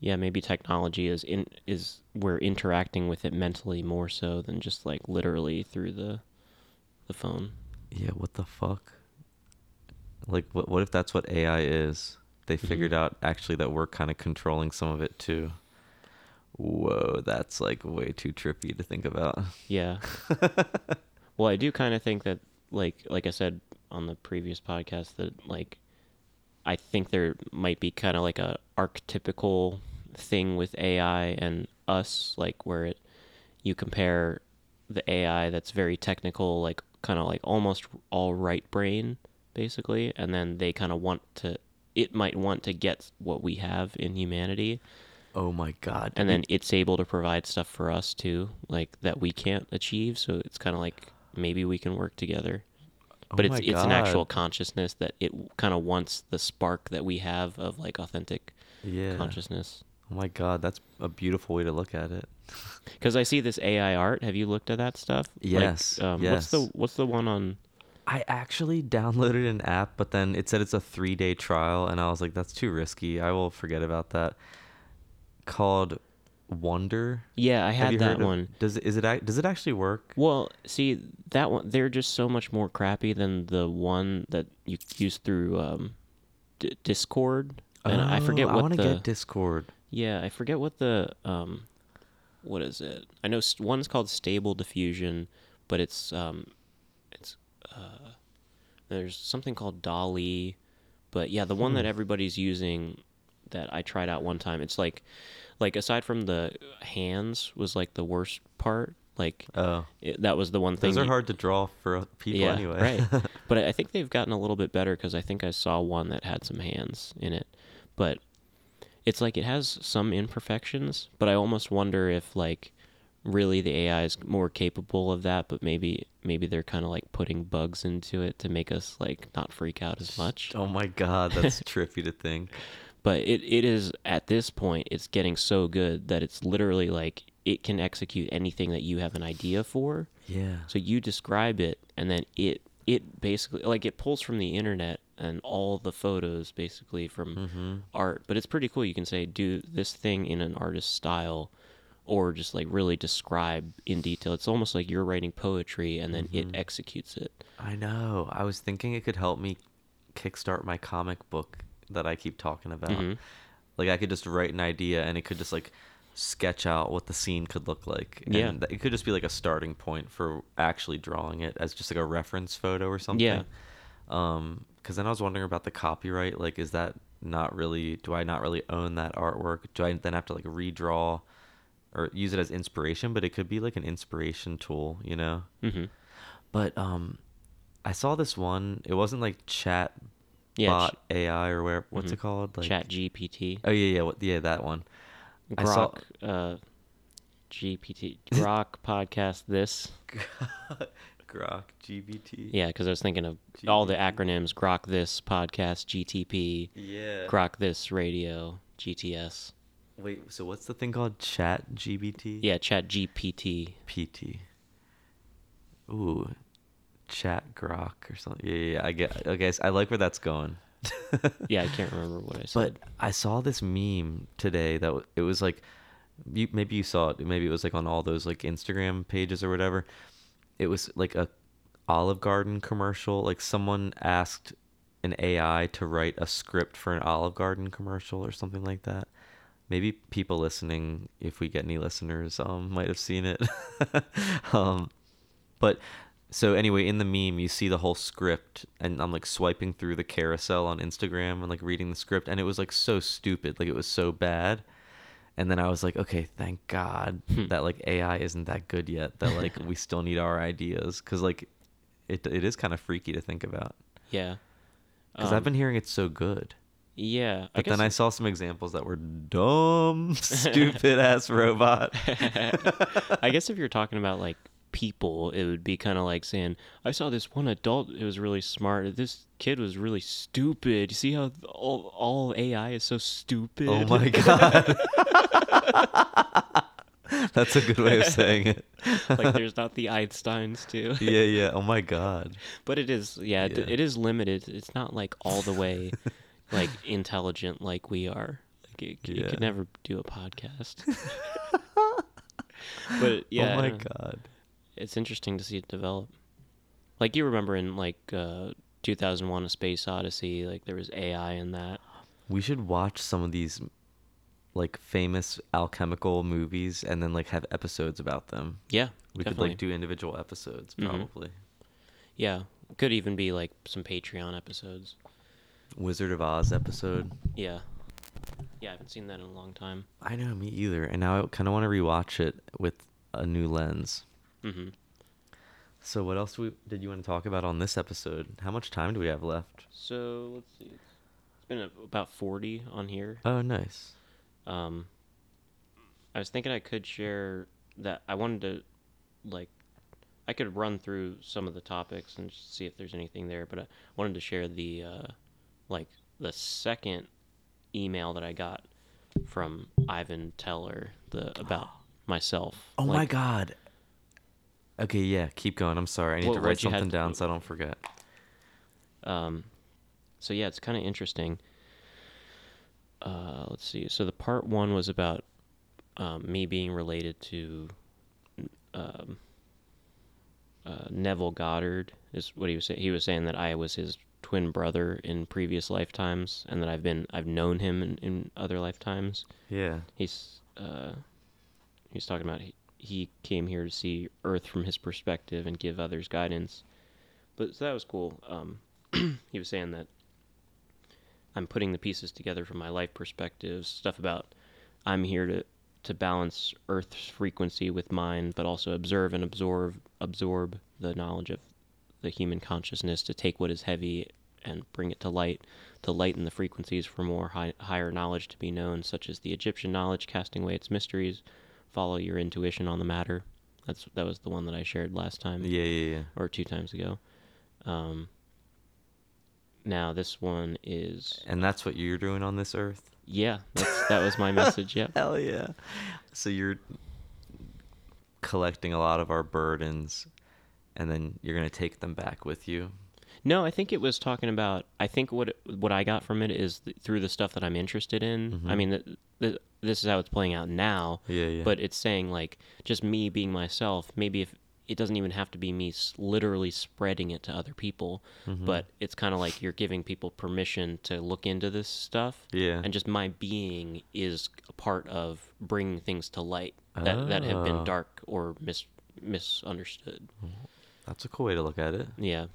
Yeah, maybe technology is we're interacting with it mentally more so than just like literally through the phone. Yeah, what the fuck? Like, what if that's what AI is? They figured out actually that we're kind of controlling some of it too. Whoa, that's like way too trippy to think about. Yeah. Well, I do kind of think that like I said on the previous podcast, that like I think there might be kind of like a archetypical thing with AI and us, like where you compare the AI that's very technical, like kind of like almost all right brain basically, and then they kind of might want to get what we have in humanity. Oh my god. And then it's able to provide stuff for us too, like that we can't achieve, so it's kind of like maybe we can work together. But it's an actual consciousness that it kind of wants the spark that we have of like authentic consciousness. Oh my god, that's a beautiful way to look at it. Because I see this AI art. Have you looked at that stuff? Yes. Like, yes. What's the one on? I actually downloaded an app, but then it said it's a 3-day trial, and I was like, that's too risky. I will forget about that. Called Wonder. Yeah, I had that one. Does it actually work? Well, see that one. They're just so much more crappy than the one that you use through Discord. And I forget what I want to get Discord. Yeah, I forget what the what is it? I know one's called Stable Diffusion, but it's there's something called DALL-E, but yeah, the one that everybody's using that I tried out one time, it's like aside from the hands was like the worst part. Like that was the one thing. Those are hard to draw for people anyway. Right. But I think they've gotten a little bit better, because I think I saw one that had some hands in it. But it's like it has some imperfections, but I almost wonder if like really the AI is more capable of that, but maybe they're kind of like putting bugs into it to make us like not freak out as much. Oh my god, that's trippy to think. But it is, at this point, it's getting so good that it's literally like it can execute anything that you have an idea for. Yeah. So you describe it, and then it basically, like, it pulls from the internet and all the photos basically from art. But it's pretty cool. You can say, do this thing in an artist's style, or just like really describe in detail. It's almost like you're writing poetry, and then it executes it. I know. I was thinking it could help me kickstart my comic book that I keep talking about. Like I could just write an idea, and it could just like sketch out what the scene could look like, and it could just be like a starting point for actually drawing it as just like a reference photo or something. Because then I was wondering about the copyright, like is that not really, do I not really own that artwork? Do I then have to like redraw or use it as inspiration? But it could be like an inspiration tool, you know. But I saw this one, it wasn't like chat bot AI or where, what's it called? Like Chat GPT. Oh yeah, that one. Grok, I saw GPT. Grok podcast this. Grok GPT. Yeah, because I was thinking of GPT. All the acronyms: Grok this podcast, GTP. Yeah. Grok this radio, GTS. Wait, so what's the thing called? Chat GPT. Yeah, Chat GPT. PT. Ooh. Chat Grok or something. Yeah, I get. Okay, so I like where that's going. Yeah, I can't remember what I said. But I saw this meme today that it was like, maybe you saw it. Maybe it was like on all those like Instagram pages or whatever. It was like a Olive Garden commercial. Like someone asked an AI to write a script for an Olive Garden commercial or something like that. Maybe people listening, if we get any listeners, might have seen it. But. So anyway, in the meme, you see the whole script, and I'm like swiping through the carousel on Instagram and like reading the script, and it was like so stupid, like it was so bad. And then I was like, okay, thank God that like AI isn't that good yet, that like we still need our ideas, because like it is kind of freaky to think about. Yeah. Because I've been hearing it's so good. Yeah. But then I saw some examples that were dumb, stupid ass robot. I guess if you're talking about like people, it would be kind of like saying, I saw this one adult, it was really smart, this kid was really stupid. You see how all AI is so stupid? Oh my God. That's a good way of saying it. Like there's not the Einsteins too. Yeah. Oh my God. But it is, yeah. It is limited. It's not like all the way like intelligent like we are. Like it could never do a podcast. But yeah. Oh my God. It's interesting to see it develop. Like you remember in like 2001: A Space Odyssey, like there was AI in that. We should watch some of these like famous alchemical movies and then like have episodes about them. Yeah, we definitely could like do individual episodes probably. Yeah, could even be like some Patreon episodes. Wizard of Oz episode. Yeah, I haven't seen that in a long time. I know, me either. And now I kind of want to rewatch it with a new lens. Mm-hmm. So what else did you want to talk about on this episode? How much time do we have left? So let's see. It's been about 40 on here. Oh, nice. I was thinking I could share that. I wanted to, like, I could run through some of the topics and just see if there's anything there. But I wanted to share the second email that I got from Ivan Teller about myself. Oh, like, my God. Okay, yeah, keep going. I'm sorry. I need to write something down so I don't forget. So, yeah, it's kind of interesting. Let's see. So the part one was about me being related to Neville Goddard is what he was saying. He was saying that I was his twin brother in previous lifetimes, and that I've known him in other lifetimes. Yeah. He's talking about he came here to see Earth from his perspective and give others guidance. But so that was cool. He was saying that I'm putting the pieces together from my life perspectives, stuff about I'm here to balance Earth's frequency with mine, but also observe and absorb the knowledge of the human consciousness, to take what is heavy and bring it to light, to lighten the frequencies for more higher knowledge to be known, such as the Egyptian knowledge, casting away its mysteries, follow your intuition on the matter. That was the one that I shared last time. Yeah. Or 2 times ago. Now this one is... And that's what you're doing on this earth? Yeah, that was my message, yeah. Hell yeah. So you're collecting a lot of our burdens, and then you're going to take them back with you? No, I think it was talking about... I think what I got from it is through the stuff that I'm interested in. Mm-hmm. I mean, this is how it's playing out now. Yeah. But it's saying, like, just me being myself, maybe if... It doesn't even have to be me literally spreading it to other people, but it's kind of like you're giving people permission to look into this stuff. Yeah. And just my being is a part of bringing things to light that have been dark or misunderstood. That's a cool way to look at it. Yeah.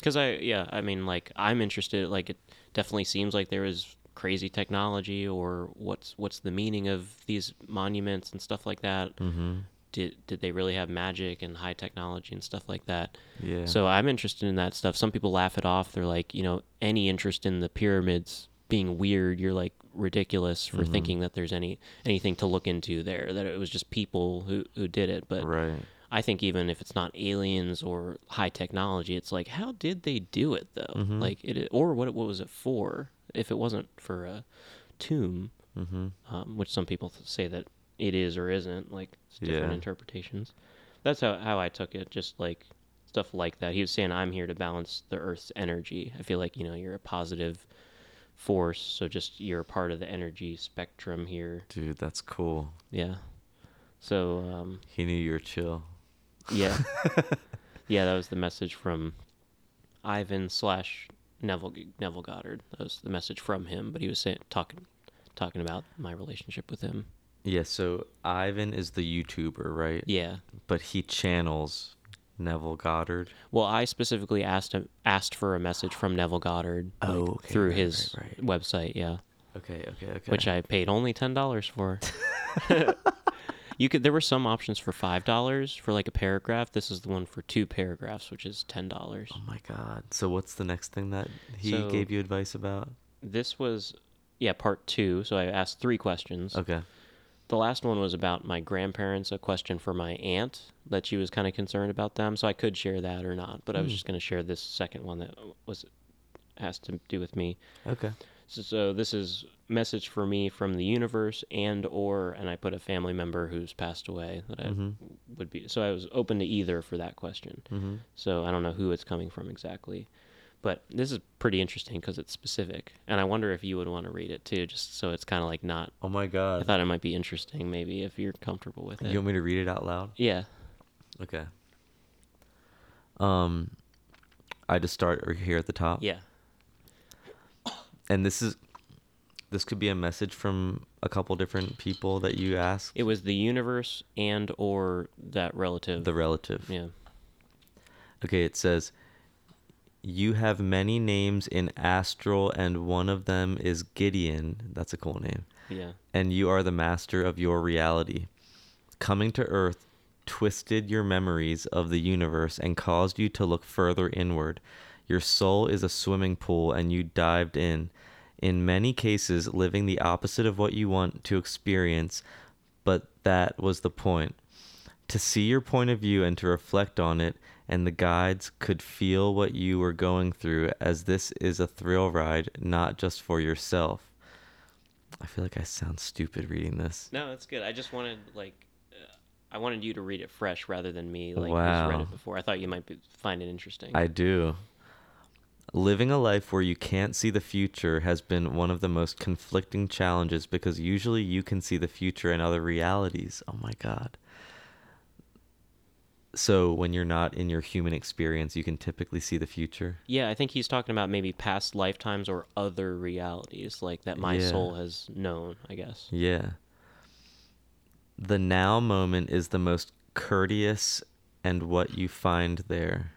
Because I mean, like, I'm interested, like, it definitely seems like there is crazy technology, or what's the meaning of these monuments and stuff like that. Mm-hmm. Did they really have magic and high technology and stuff like that? Yeah. So I'm interested in that stuff. Some people laugh it off. They're like, you know, any interest in the pyramids being weird, you're like ridiculous for thinking that there's anything to look into there, that it was just people who did it. But right. I think even if it's not aliens or high technology, it's like, how did they do it though? Mm-hmm. Like what was it for? If it wasn't for a tomb, which some people say that it is or isn't, like, it's different interpretations. That's how I took it, just like stuff like that. He was saying I'm here to balance the Earth's energy. I feel like, you know, you're a positive force, so just you're a part of the energy spectrum here. Dude, that's cool. Yeah. So he knew you were chill. Yeah. Yeah, that was the message from Ivan / Neville Goddard. That was the message from him, but he was saying talking about my relationship with him. Yeah, so Ivan is the YouTuber, right? Yeah. But he channels Neville Goddard. Well, I specifically asked for a message from Neville Goddard through his website, yeah. Okay. Which I paid only $10 for. You could. There were some options for $5 for like a paragraph. This is the one for two paragraphs, which is $10. Oh my God! So what's the next thing that he gave you advice about? This was, part two. So I asked 3 questions. Okay. The last one was about my grandparents. A question for my aunt that she was kind of concerned about them. So I could share that or not, but I was just going to share this second one that has to do with me. Okay. So this is message for me from the universe and I put a family member who's passed away that I would be. So I was open to either for that question. Mm-hmm. So I don't know who it's coming from exactly. But this is pretty interesting because it's specific. And I wonder if you would want to read it too, just so it's kind of like not. Oh my God. I thought it might be interesting maybe if you're comfortable with it. You want me to read it out loud? Yeah. Okay. I just start here at the top? Yeah. And this could be a message from a couple different people that you asked. It was the universe and or that relative. The relative. Yeah. Okay, it says, you have many names in astral and one of them is Gideon. That's a cool name. Yeah. And you are the master of your reality. Coming to earth twisted your memories of the universe and caused you to look further inward. Your soul is a swimming pool and you dived in. In many cases, living the opposite of what you want to experience, but that was the point. To see your point of view and to reflect on it, and the guides could feel what you were going through, as this is a thrill ride, not just for yourself. I feel like I sound stupid reading this. No, that's good. I just wanted, I wanted you to read it fresh rather than me, just read it before. I thought you might find it interesting. I do. Living a life where you can't see the future has been one of the most conflicting challenges because usually you can see the future and other realities. Oh my God. So when you're not in your human experience, you can typically see the future? Yeah, I think he's talking about maybe past lifetimes or other realities that my soul has known, I guess. Yeah. The now moment is the most courteous and what you find there.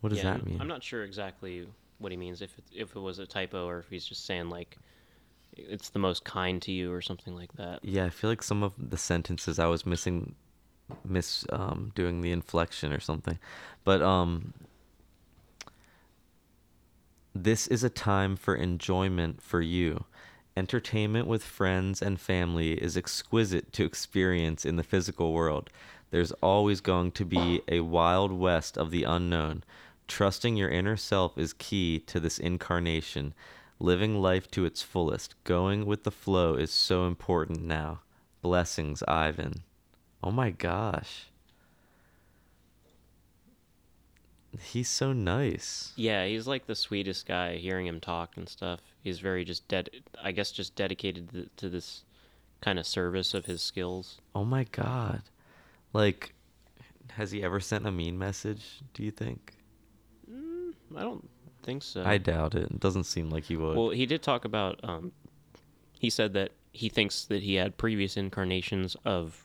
What does that mean? I'm not sure exactly what he means, if it was a typo or if he's just saying, it's the most kind to you or something like that. Yeah, I feel like some of the sentences I was doing the inflection or something. But this is a time for enjoyment for you. Entertainment with friends and family is exquisite to experience in the physical world. There's always going to be a wild west of the unknown. Trusting your inner self is key to this incarnation. Living life to its fullest. Going with the flow is so important now. Blessings, Ivan. Oh my gosh. He's so nice. Yeah, he's the sweetest guy, hearing him talk and stuff. He's very just dedicated to this kind of service of his skills. Oh my God. Has he ever sent a mean message, do you think? I don't think so. I doubt it. It doesn't seem like he would. Well, he did talk about, he said that he thinks that he had previous incarnations of,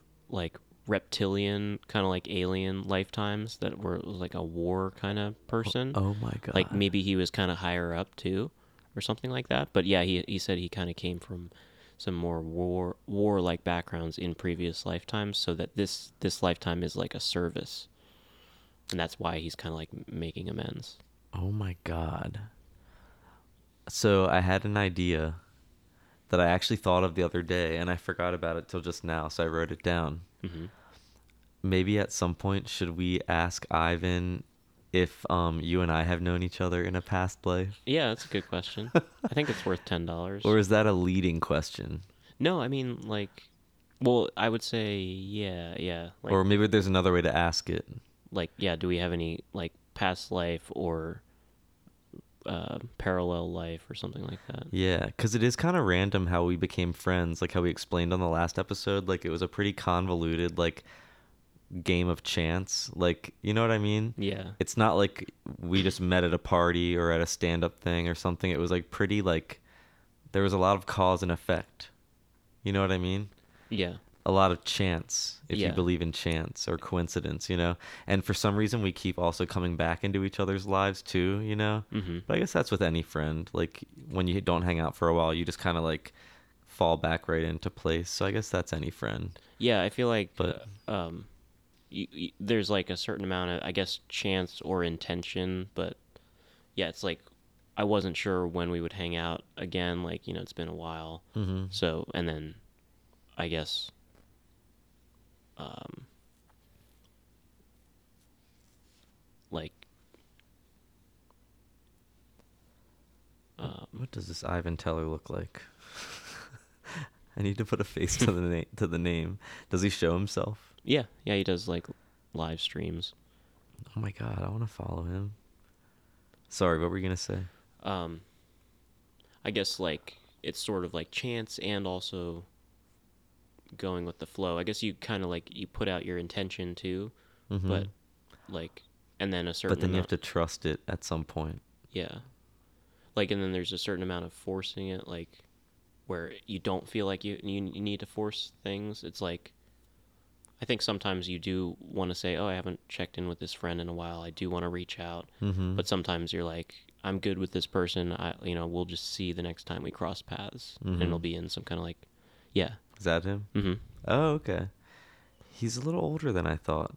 reptilian, kind of alien lifetimes that were, a war kind of person. Oh, my God. Maybe he was kind of higher up, too, or something like that. But, yeah, he said he kind of came from some more warlike backgrounds in previous lifetimes, so that this lifetime is a service, and that's why he's kind of making amends. Oh my God. So I had an idea that I actually thought of the other day, and I forgot about it till just now, so I wrote it down. Mm-hmm. Maybe at some point should we ask Ivan if you and I have known each other in a past life? Yeah, that's a good question. I think it's worth $10. Or is that a leading question? No, I mean, I would say, yeah. Or maybe there's another way to ask it. Do we have any, past life or parallel life or something like that? Yeah, because it is kind of random how we became friends, how we explained on the last episode. It was a pretty convoluted, game of chance, you know what I mean? Yeah, it's not we just met at a party or at a stand-up thing or something. It was pretty there was a lot of cause and effect, you know what I mean? Yeah, a lot of chance, if you believe in chance or coincidence, you know? And for some reason, we keep also coming back into each other's lives too, you know? Mm-hmm. But I guess that's with any friend. Like, when you don't hang out for a while, you just kind of, like, fall back right into place. So I guess that's any friend. Yeah, I feel like but, there's, like, a certain amount of, I guess, chance or intention. But, yeah, it's like... I wasn't sure when we would hang out again. Like, you know, it's been a while. Mm-hmm. So, and then I guess, what does this Ivan Teller look like? I need to put a face to the name. Does he show himself? Yeah. Yeah. He does like live streams. Oh my God. I want to follow him. Sorry. What were you going to say? I guess like it's sort of like chance and also going with the flow. I guess you kind of like you put out your intention too, mm-hmm. but like and then a certain. But then you have to trust it at some point. Yeah, like and then there's a certain amount of forcing it, like where you don't feel like you need to force things. It's like I think sometimes you do want to say, "Oh, I haven't checked in with this friend in a while. I do want to reach out," mm-hmm. but sometimes you're like. I'm good with this person. We'll just see the next time we cross paths, mm-hmm. and it'll be in some kind of like, yeah. Is that him? Mm-hmm. Oh, okay. He's a little older than I thought,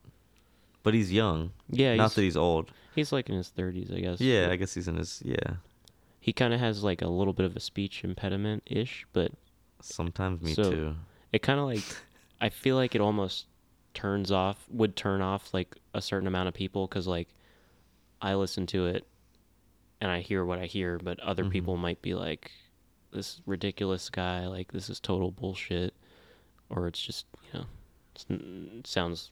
but he's young. Yeah, not that he's old. He's like in his 30s, I guess. Yeah, I guess he's in his He kind of has like a little bit of a speech impediment ish, but sometimes too. It kind of like I feel like it almost would turn off like a certain amount of people because like I listen to it. And I hear what I hear, but other mm-hmm. people might be like, this ridiculous guy, like, this is total bullshit. Or it's just, you know, it sounds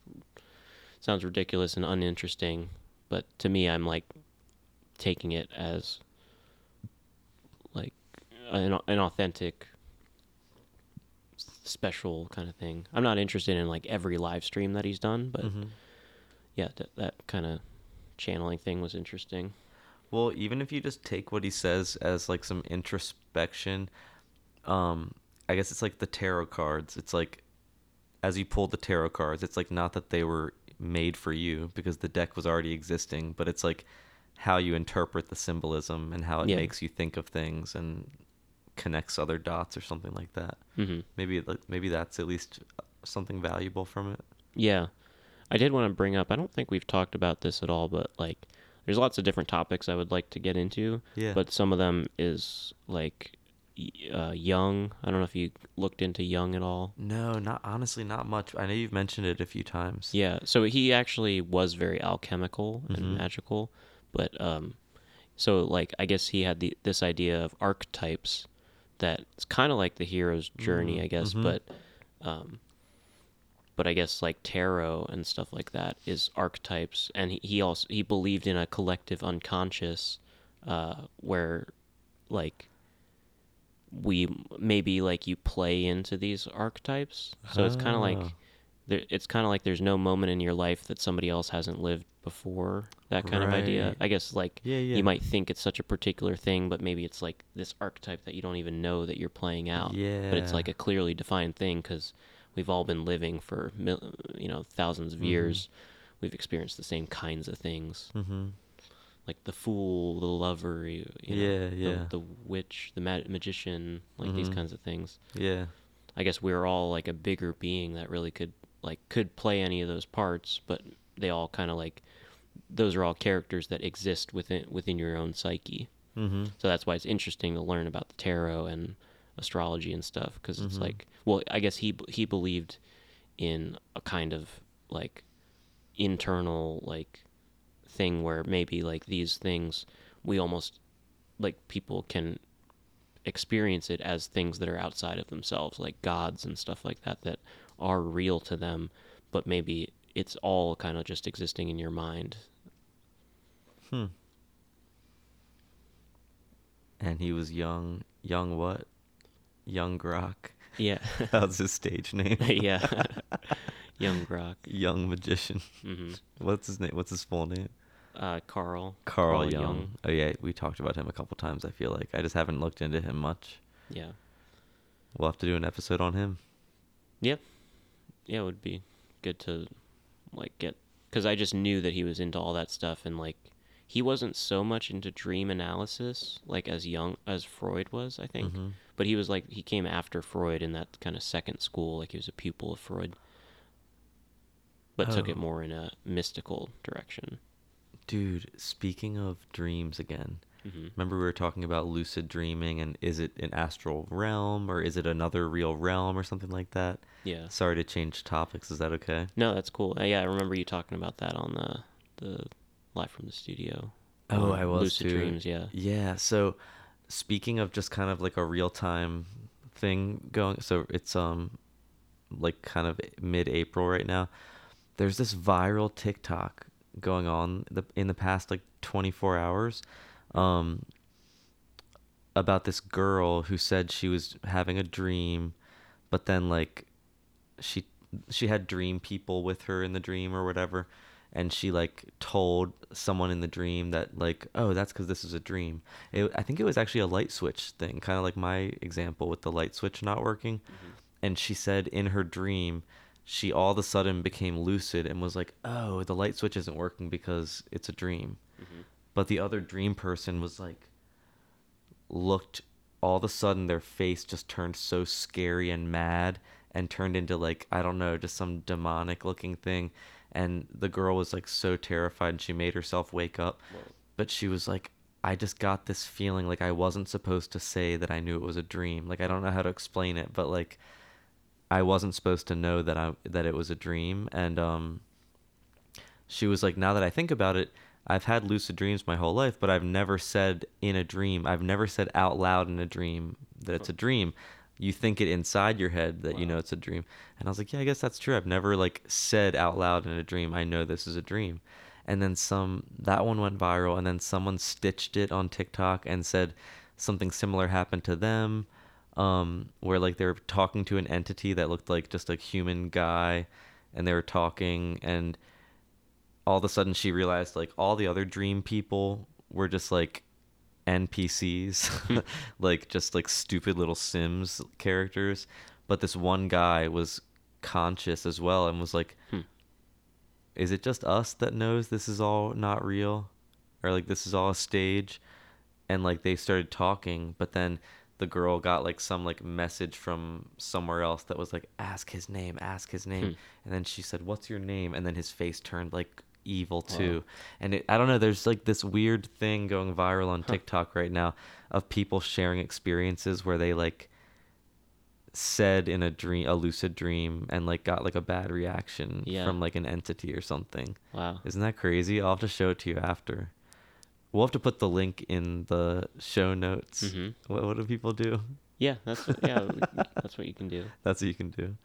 ridiculous and uninteresting. But to me, I'm, like, taking it as, like, an authentic, special kind of thing. I'm not interested in, like, every live stream that he's done, but, mm-hmm. yeah, that kind of channeling thing was interesting. Well, even if you just take what he says as, like, some introspection, I guess it's like the tarot cards. It's like, as you pull the tarot cards, it's like not that they were made for you because the deck was already existing, but it's like how you interpret the symbolism and how it makes you think of things and connects other dots or something like that. Mm-hmm. Maybe that's at least something valuable from it. Yeah. I did want to bring up, I don't think we've talked about this at all, but, like... There's lots of different topics I would like to get into, but some of them is, like, Jung. I don't know if you looked into Jung at all. No, honestly, not much. I know you've mentioned it a few times. Yeah, so he actually was very alchemical and mm-hmm. magical, but, so, like, I guess he had this idea of archetypes that it's kind of like the hero's journey, mm-hmm. I guess, mm-hmm. But I guess like tarot and stuff like that is archetypes, and he also believed in a collective unconscious, where, like, we maybe like you play into these archetypes. So it's kind of like there's no moment in your life that somebody else hasn't lived before. That kind of idea, I guess. Like you might think it's such a particular thing, but maybe it's like this archetype that you don't even know that you're playing out. Yeah, but it's like a clearly defined thing because. We've all been living for, you know, thousands of years. Mm-hmm. We've experienced the same kinds of things. Mm-hmm. Like the fool, the lover, the witch, the magician, like mm-hmm. these kinds of things. Yeah. I guess we're all like a bigger being that really could play any of those parts, but they all kind of like, those are all characters that exist within your own psyche. Mm-hmm. So that's why it's interesting to learn about the tarot and astrology and stuff, because it's mm-hmm. like, well, I guess he believed in a kind of like internal like thing where maybe like these things we almost like people can experience it as things that are outside of themselves, like gods and stuff like that are real to them, but maybe it's all kind of just existing in your mind. And he was young what? Young Grok. Yeah. That's his stage name. Yeah. Young Grok. Young magician. Mm-hmm. What's his name? What's his full name? Carl Jung. Oh, yeah. We talked about him a couple times, I feel like. I just haven't looked into him much. Yeah. We'll have to do an episode on him. Yep. yeah, it would be good to like get, because I just knew that he was into all that stuff, and like he wasn't so much into dream analysis like as young as Freud was, I think. Mm-hmm. But he was like, he came after Freud in that kind of second school, like he was a pupil of Freud, but took it more in a mystical direction. Dude, speaking of dreams again, mm-hmm. remember we were talking about lucid dreaming, and is it an astral realm or is it another real realm or something like that? Yeah. Sorry to change topics. Is that okay? No, that's cool. Yeah, I remember you talking about that on the Live from the Studio. Oh, I was lucid too. Dreams, yeah. Yeah, so speaking of just kind of like a real-time thing going, so it's like kind of mid-April right now. There's this viral TikTok going on in the past like 24 hours about this girl who said she was having a dream, but then like she had dream people with her in the dream or whatever, and she like told someone in the dream that like, oh, that's because this is a dream. I think it was actually a light switch thing, kind of like my example with the light switch not working. Mm-hmm. And she said in her dream she all of a sudden became lucid and was like, oh, the light switch isn't working because it's a dream. Mm-hmm. But the other dream person was like, looked, all of a sudden their face just turned so scary and mad and turned into like, I don't know, just some demonic looking thing. And the girl was like so terrified, she made herself wake up. Whoa. But she was like, I just got this feeling like I wasn't supposed to say that I knew it was a dream. Like, I don't know how to explain it, but like, I wasn't supposed to know that it was a dream. And she was like, now that I think about it, I've had lucid dreams my whole life, but I've never said out loud in a dream that it's a dream. You think it inside your head that, wow, you know it's a dream. And I was like, yeah, I guess that's true. I've never like said out loud in a dream, I know this is a dream. And then that one went viral, and then someone stitched it on TikTok and said something similar happened to them. Where like they were talking to an entity that looked like just a human guy, and they were talking, and all of a sudden she realized like all the other dream people were just like NPCs, like just like stupid little Sims characters, but this one guy was conscious as well and was like, is it just us that knows this is all not real, or like this is all a stage? And like they started talking, but then the girl got like some like message from somewhere else that was like, ask his name. And then she said, what's your name? And then his face turned like evil too. Wow. And I don't know, there's like this weird thing going viral on TikTok right now of people sharing experiences where they like said in a lucid dream and like got like a bad reaction from like an entity or something. Wow, isn't that crazy? I'll have to show it to you after. We'll have to put the link in the show notes. Mm-hmm. What do people do? Yeah, that's what you can do. That's what you can do.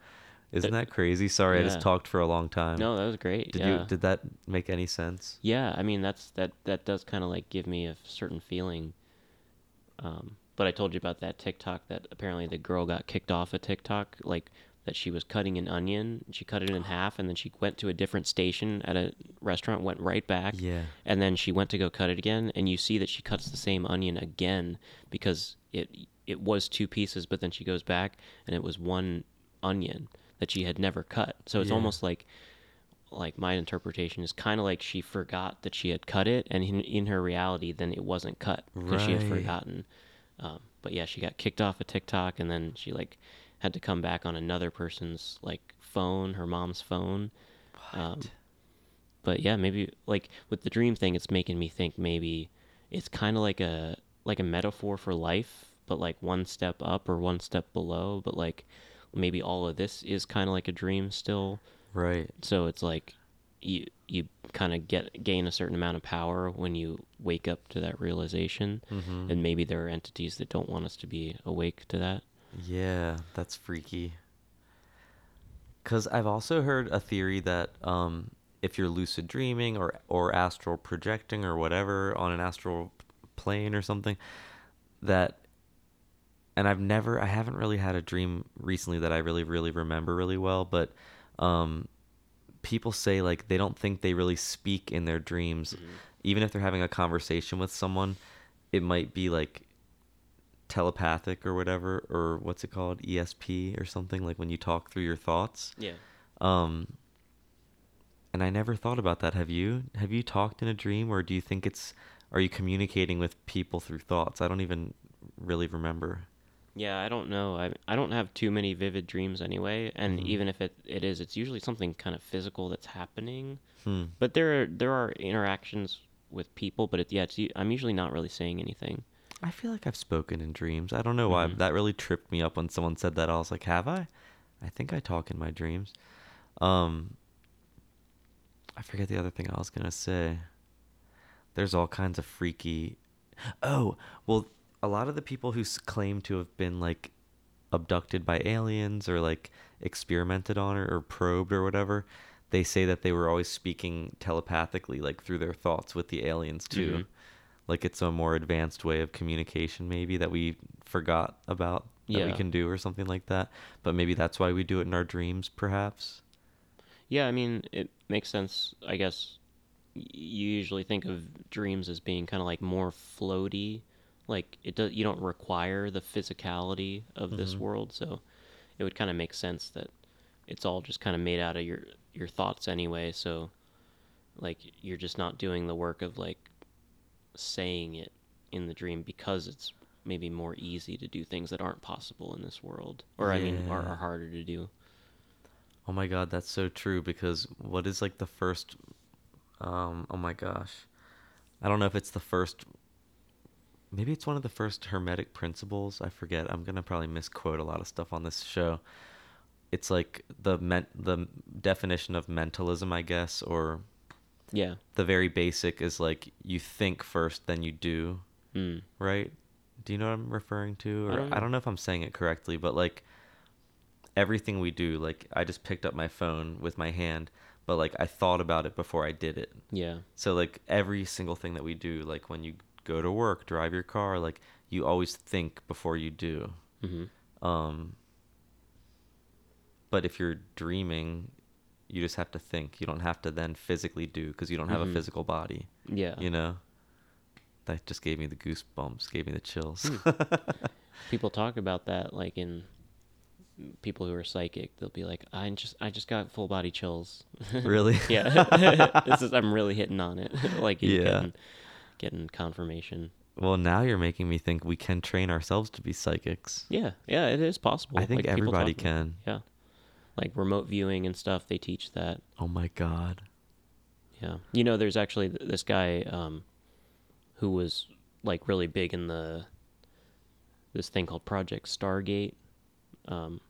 Isn't that crazy? Sorry, yeah. I just talked for a long time. No, that was great. Did that make any sense? Yeah, I mean that does kind of like give me a certain feeling. But I told you about that TikTok that apparently the girl got kicked off a TikTok, like that she was cutting an onion. She cut it in half, and then she went to a different station at a restaurant, went right back, and then she went to go cut it again, and you see that she cuts the same onion again because it was two pieces, but then she goes back and it was one onion that she had never cut. So it's almost like my interpretation is kind of like she forgot that she had cut it, and in her reality then it wasn't cut because she had forgotten. But yeah, she got kicked off of TikTok, and then she like had to come back on another person's like phone, her mom's phone. But yeah, maybe like with the dream thing, it's making me think maybe it's kind of like a metaphor for life, but like one step up or one step below. But like maybe all of this is kind of like a dream still. Right. So it's like you kind of gain a certain amount of power when you wake up to that realization, mm-hmm. and maybe there are entities that don't want us to be awake to that. Yeah, that's freaky. Because I've also heard a theory that if you're lucid dreaming or astral projecting or whatever on an astral plane or something, that, and I haven't really had a dream recently that I really, really remember really well, but people say like they don't think they really speak in their dreams. Mm-hmm. Even if they're having a conversation with someone, it might be like telepathic or whatever, or what's it called, ESP or something, like when you talk through your thoughts. And I never thought about that. Have you talked in a dream, or do you think it's, are you communicating with people through thoughts? I don't even really remember. Yeah, I don't know. I don't have too many vivid dreams anyway, and even if it is, it's usually something kind of physical that's happening. But there are interactions with people, but I'm usually not really saying anything. I feel like I've spoken in dreams. I don't know why. That really tripped me up when someone said that. I was like, have I? I think I talk in my dreams. I forget the other thing I was going to say. There's all kinds of freaky... Oh, well, a lot of the people who claim to have been, like, abducted by aliens or, like, experimented on or probed or whatever, they say that they were always speaking telepathically, like, through their thoughts with the aliens, too. Mm-hmm. Like, it's a more advanced way of communication, maybe, that we forgot about, that we can do or something like that. But maybe that's why we do it in our dreams, perhaps. Yeah, I mean, it makes sense. I guess you usually think of dreams as being kind of, like, more floaty. Like, you don't require the physicality of this world, so it would kind of make sense that it's all just kind of made out of your thoughts anyway, so, like, you're just not doing the work of, like, saying it in the dream because it's maybe more easy to do things that aren't possible in this world, or I mean are harder to do. Oh my god, that's so true, because what is, like, the first oh my gosh, I don't know if it's the first, maybe it's one of the first hermetic principles, I forget, I'm gonna probably misquote a lot of stuff on this show. It's like the definition of mentalism, I guess, or the very basic is, like, you think first, then you do, right? Do you know what I'm referring to? Or I don't know if I'm saying it correctly, but, like, everything we do, like, I just picked up my phone with my hand, but, like, I thought about it before I did it. Yeah. So, like, every single thing that we do, like, when you go to work, drive your car, like, you always think before you do. Mm-hmm. But if you're dreaming... you just have to think. You don't have to then physically do, because you don't have a physical body. Yeah. You know? That just gave me the goosebumps, gave me the chills. People talk about that, like, in people who are psychic. They'll be like, I just got full body chills. Really? Yeah. I'm really hitting on it. Like, getting confirmation. Well, now you're making me think we can train ourselves to be psychics. Yeah. Yeah, it is possible. I think, like, everybody can. Yeah. Like, remote viewing and stuff, they teach that. Oh my god. Yeah. You know, there's actually this guy who was, like, really big in this thing called Project Stargate.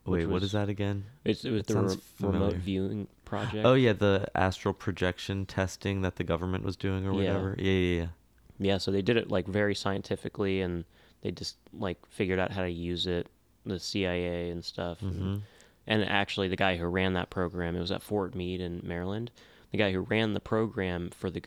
Wait, what is that again? It was the remote viewing project. Oh yeah, the astral projection testing that the government was doing or whatever. Yeah, so they did it, like, very scientifically, and they just, like, figured out how to use it, the CIA and stuff. And actually, the guy who ran that program, it was at Fort Meade in Maryland. The guy who ran the program for the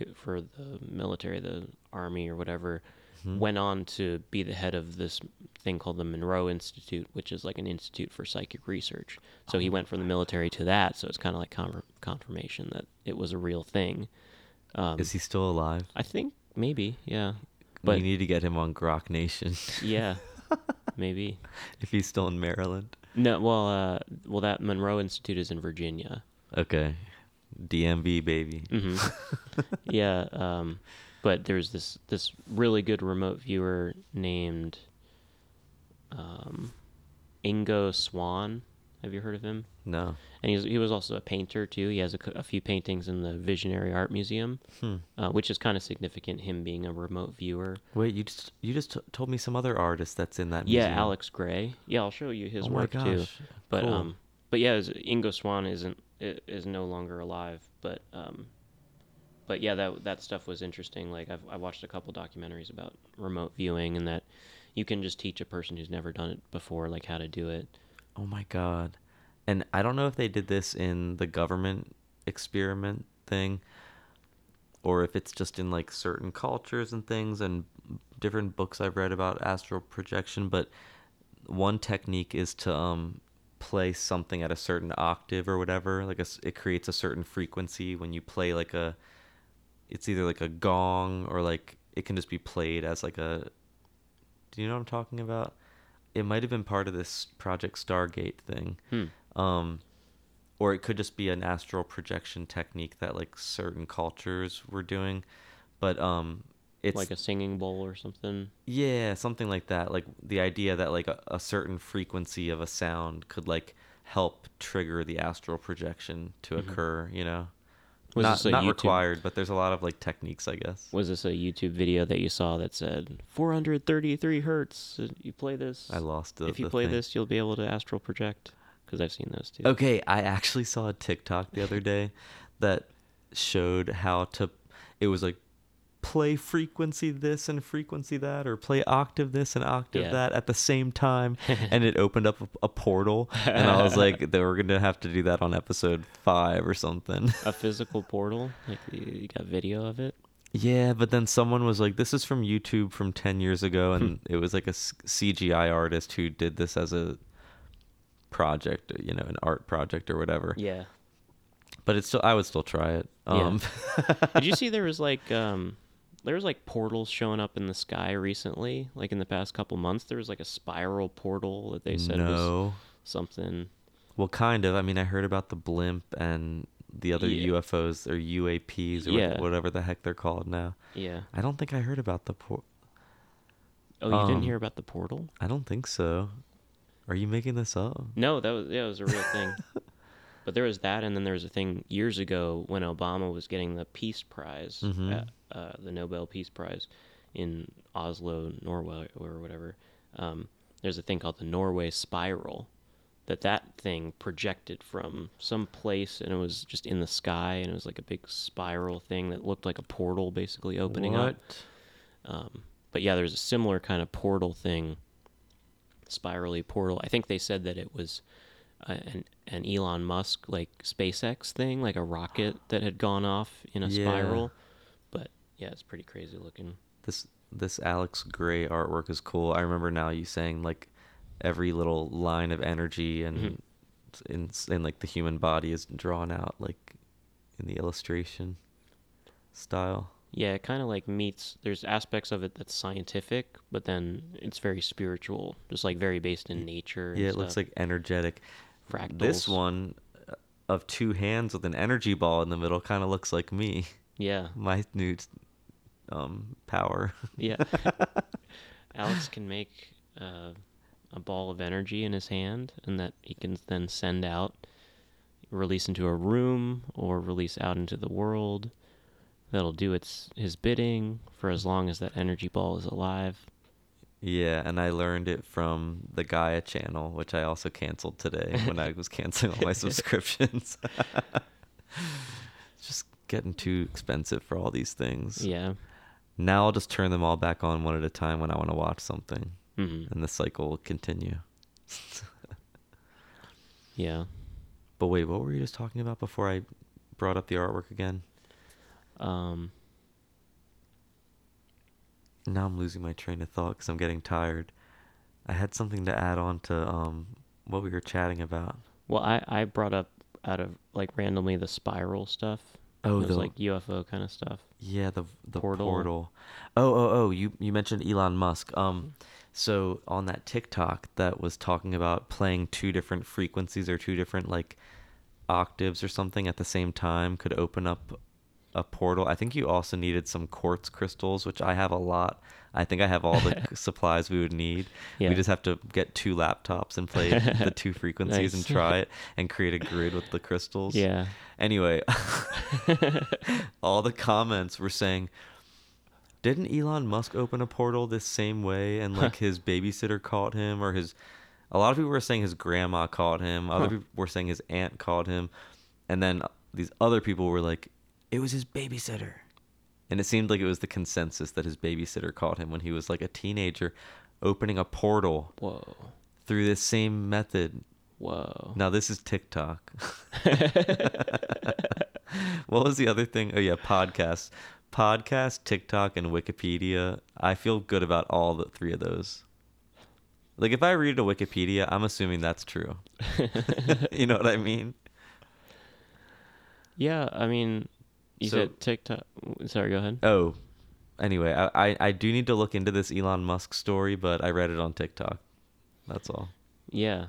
military, the army or whatever, went on to be the head of this thing called the Monroe Institute, which is, like, an institute for psychic research. So he went from the military to that. So it's kind of like confirmation that it was a real thing. Is he still alive? I think maybe, yeah. But we need to get him on Grok Nation. Yeah, maybe. If he's still in Maryland. No, well, that Monroe Institute is in Virginia. Okay, DMV baby. Yeah, but there's this really good remote viewer named Ingo Swann. Have you heard of him? No. And he was also a painter too. He has a few paintings in the Visionary Art Museum, which is kind of significant. Him being a remote viewer. Wait, you just told me some other artist that's in that museum. Yeah, Alex Gray. Yeah, I'll show you his work too. But cool. But yeah, Ingo Swann is no longer alive. But yeah, that stuff was interesting. Like, I watched a couple documentaries about remote viewing, and that you can just teach a person who's never done it before, like, how to do it. Oh my god. And I don't know if they did this in the government experiment thing, or if it's just in, like, certain cultures and things, and different books I've read about astral projection, but one technique is to play something at a certain octave or whatever, like it creates a certain frequency when you play, like, it's either like a gong, or, like, it can just be played as, like, a, do you know what I'm talking about? It might have been part of this Project Stargate thing. or it could just be an astral projection technique that like certain cultures were doing. But it's like a singing bowl or something. Yeah, something like that. Like the idea that like a certain frequency of a sound could like help trigger the astral projection to occur, you know. Was not required, but there's a lot of like techniques, I guess. Was this a YouTube video that you saw that said 433 hertz? You play this. I lost the. If you play this, you'll be able to astral project, because I've seen those too. Okay, I actually saw a TikTok the other day that showed how to. It was like play frequency this and frequency that, or play octave this and octave that at the same time, and it opened up a portal, and I was like, they were gonna have to do that on episode 5 or something. A physical portal, like you got video of it. Yeah, but then someone was like, this is from YouTube from 10 years ago, and it was like a CGI artist who did this as a project, you know, an art project or whatever. Yeah, but it's still, I would still try it. Did you see there was like portals showing up in the sky recently, like in the past couple months? There was like a spiral portal that they said was something. Well, kind of. I mean, I heard about the blimp and the other UFOs or UAPs or whatever the heck they're called now. Yeah. I don't think I heard about the portal. Oh, you didn't hear about the portal? I don't think so. Are you making this up? No, that was a real thing. But there was that, and then there was a thing years ago when Obama was getting the Peace Prize, the Nobel Peace Prize in Oslo, Norway, or whatever. There's a thing called the Norway Spiral, that thing projected from some place, and it was just in the sky, and it was like a big spiral thing that looked like a portal basically opening up. But yeah, there's a similar kind of portal thing, spirally portal. I think they said that it was... an Elon Musk like SpaceX thing, like a rocket that had gone off in a spiral. But yeah, it's pretty crazy looking. This Alex Gray artwork is cool. I remember now you saying like every little line of energy and in like the human body is drawn out like in the illustration style. Yeah, it kind of like meets, there's aspects of it that's scientific, but then it's very spiritual, just like very based in nature. Yeah, it looks like energetic. Fractals. This one of two hands with an energy ball in the middle kind of looks like me. Yeah. My new power. Yeah. Alex can make a ball of energy in his hand, and that he can then send out, release into a room or release out into the world. That'll do his bidding for as long as that energy ball is alive. Yeah, and I learned it from the Gaia channel, which I also canceled today when I was canceling all my subscriptions. It's just getting too expensive for all these things. Yeah. Now I'll just turn them all back on one at a time when I want to watch something, and the cycle will continue. Yeah. But wait, what were you just talking about before I brought up the artwork again? Now I'm losing my train of thought because I'm getting tired. I had something to add on to what we were chatting about. Well, I brought up out of like randomly the spiral stuff. Oh, the like UFO kind of stuff. Yeah, the portal. Oh! You mentioned Elon Musk. So on that TikTok that was talking about playing two different frequencies or two different like octaves or something at the same time could open up a portal. I think you also needed some quartz crystals, which I have a lot. I think I have all the supplies we would need. Yeah. We just have to get two laptops and play the two frequencies and try it and create a grid with the crystals. Yeah. Anyway, all the comments were saying, didn't Elon Musk open a portal this same way and like his babysitter caught him, or a lot of people were saying his grandma caught him. Other people were saying his aunt caught him. And then these other people were like, it was his babysitter. And it seemed like it was the consensus that his babysitter caught him when he was like a teenager opening a portal. Whoa. Through this same method. Whoa. Now this is TikTok. What was the other thing? Oh yeah, podcasts. Podcast, TikTok, and Wikipedia. I feel good about all the three of those. Like if I read a Wikipedia, I'm assuming that's true. You know what I mean? Yeah, I mean... You said TikTok. Sorry, go ahead. Oh, anyway, I do need to look into this Elon Musk story, but I read it on TikTok. That's all. Yeah.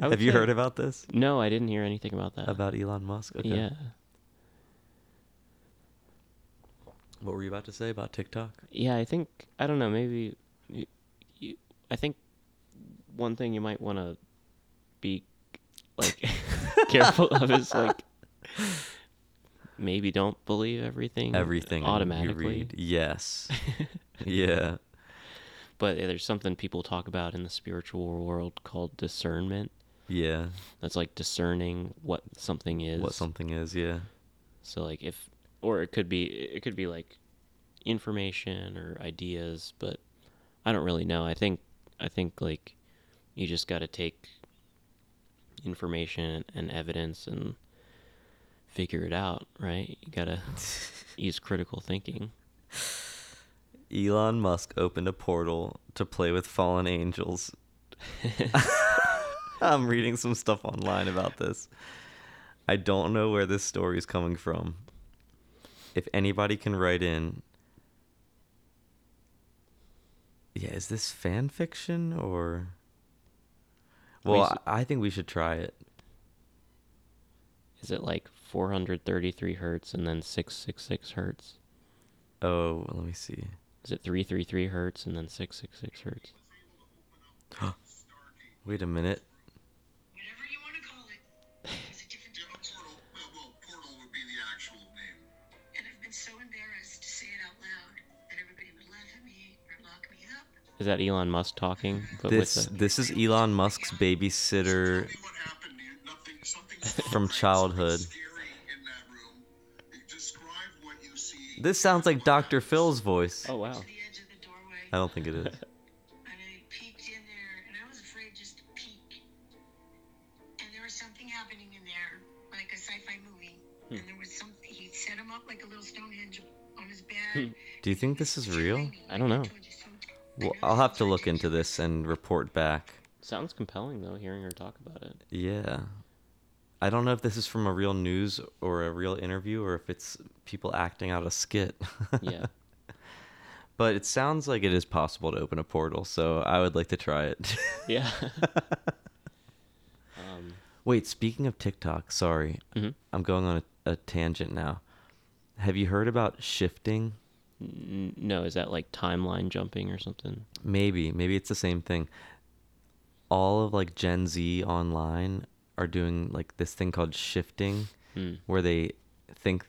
Have you heard about this? No, I didn't hear anything about that. About Elon Musk? Okay. Yeah. What were you about to say about TikTok? Yeah, I think, I don't know, maybe, I think one thing you might want to be, like, careful of is, like, maybe don't believe everything automatically. You read. Yes. Yeah. But there's something people talk about in the spiritual world called discernment. Yeah. That's like discerning what something is. What something is, yeah. So like if, or it could be like information or ideas, but I don't really know. I think like you just got to take information and evidence and figure it out, right? You got to use critical thinking. Elon Musk opened a portal to play with fallen angels. I'm reading some stuff online about this. I don't know where this story is coming from. If anybody can write in. Yeah, is this fan fiction or? Well, I think we should try it. Is it like 433 hertz and then 666 hertz? Oh, let me see. Is it 333 hertz and then 666 hertz? Wait a minute. Whatever you want to call it. It's a different portal. Well, portal would be the actual name. And I've been so embarrassed to say it out loud that everybody would laugh at me or lock me up. Is that Elon Musk talking? But this is Elon Musk's babysitter. From childhood. This sounds like Dr. Phil's voice. Oh, wow. I don't think it is. And I peeked in there, and I was afraid just to peek. And there was something happening in there, like a sci-fi movie. And there was something, he set him up like a little Stonehenge on his bed. Do you think this is real? I don't know. Well, I'll have to look into this and report back. Sounds compelling, though, hearing her talk about it. Yeah. I don't know if this is from a real news or a real interview or if it's people acting out a skit. Yeah. But it sounds like it is possible to open a portal, so I would like to try it. Yeah. Wait, speaking of TikTok, sorry. Mm-hmm. I'm going on a tangent now. Have you heard about shifting? No, is that like timeline jumping or something? Maybe it's the same thing. All of like Gen Z online are doing like this thing called shifting, where they think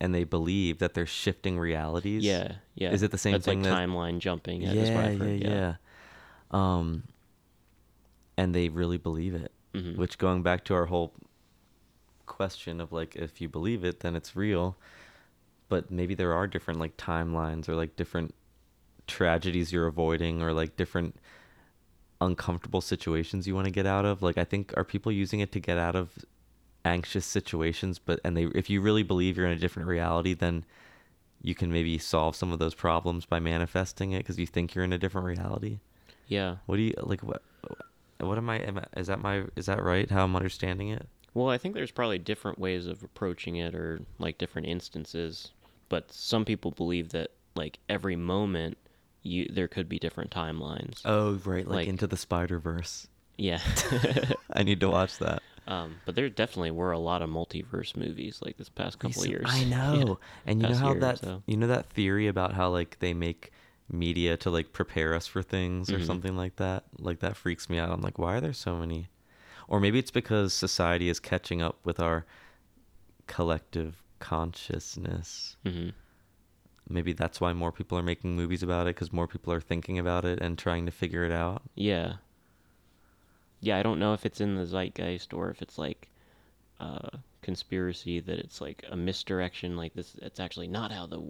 and they believe that they're shifting realities. Yeah, yeah. Is it the same That's thing? Like that timeline jumping. Yeah, that's what I've heard. Yeah. And they really believe it. Mm-hmm. Which, going back to our whole question of like, if you believe it, then it's real. But maybe there are different like timelines or like different tragedies you're avoiding or like different uncomfortable situations you want to get out of. Like, I think, are people using it to get out of anxious situations? But if you really believe you're in a different reality, then you can maybe solve some of those problems by manifesting it because you think you're in a different reality. Yeah. What do you like? What am I? Is that right? How I'm understanding it? Well, I think there's probably different ways of approaching it or like different instances. But some people believe that like every moment there could be different timelines. Oh, right, like Into the Spider-Verse. Yeah. I need to watch that. But there definitely were a lot of multiverse movies like this past couple of years. I know. Yeah. And you know how that theory about how like they make media to like prepare us for things or something like that? Like that freaks me out. I'm like, why are there so many? Or maybe it's because society is catching up with our collective consciousness. Mm-hmm. Maybe that's why more people are making movies about it, because more people are thinking about it and trying to figure it out. Yeah. Yeah, I don't know if it's in the zeitgeist or if it's like conspiracy that it's like a misdirection. Like this, it's actually not how the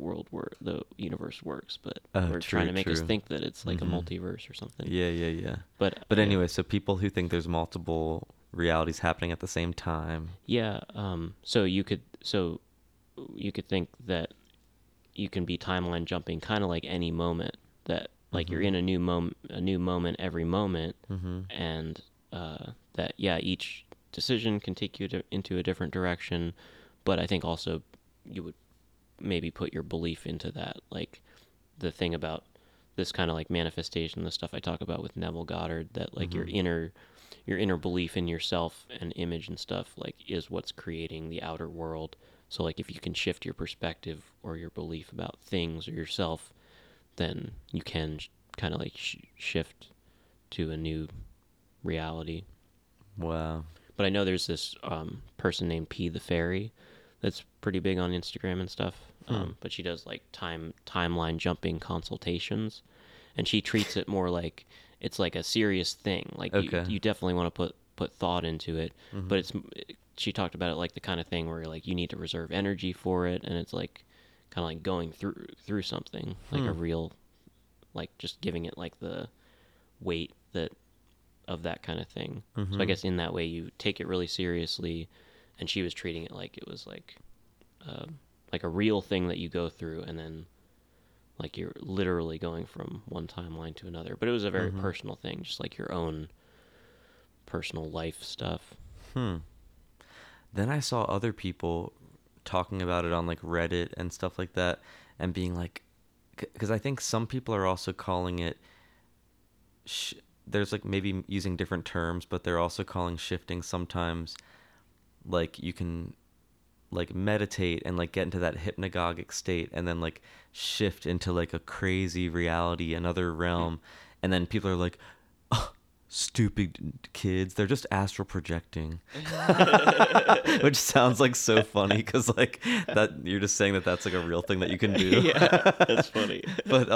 universe works, but we're trying to make us think that it's like a multiverse or something. Yeah. But anyway, so people who think there's multiple realities happening at the same time. Yeah. So you could think that you can be timeline jumping kind of like any moment that like you're in a new moment every moment. And each decision can take you into a different direction. But I think also you would maybe put your belief into that. Like the thing about this kind of like manifestation, the stuff I talk about with Neville Goddard, that like your inner your inner belief in yourself and image and stuff, like, is what's creating the outer world. So, like, if you can shift your perspective or your belief about things or yourself, then you can kind of, like, shift to a new reality. Wow. But I know there's this person named P the Fairy that's pretty big on Instagram and stuff. But she does, like, timeline jumping consultations, and she treats it more like it's like a serious thing. Like, okay, you definitely want to put thought into it, mm-hmm. but she talked about it like the kind of thing where, like, you need to reserve energy for it, and it's like kind of like going through something, like a real, like, just giving it like the weight of that kind of thing. Mm-hmm. So I guess in that way you take it really seriously, and she was treating it like it was like a real thing that you go through, and then, like, you're literally going from one timeline to another. But it was a very mm-hmm. personal thing, just like your own personal life stuff. Then I saw other people talking about it on, like, Reddit and stuff like that, and being like, because I think some people are also calling it, there's, like, maybe using different terms, but they're also calling shifting sometimes, like, you can, like, meditate and, like, get into that hypnagogic state, and then, like, shift into, like, a crazy reality, another realm. And then people are like, oh, stupid kids, they're just astral projecting. Which sounds, like, so funny, because, like, that you're just saying that that's, like, a real thing that you can do. Yeah, that's funny. But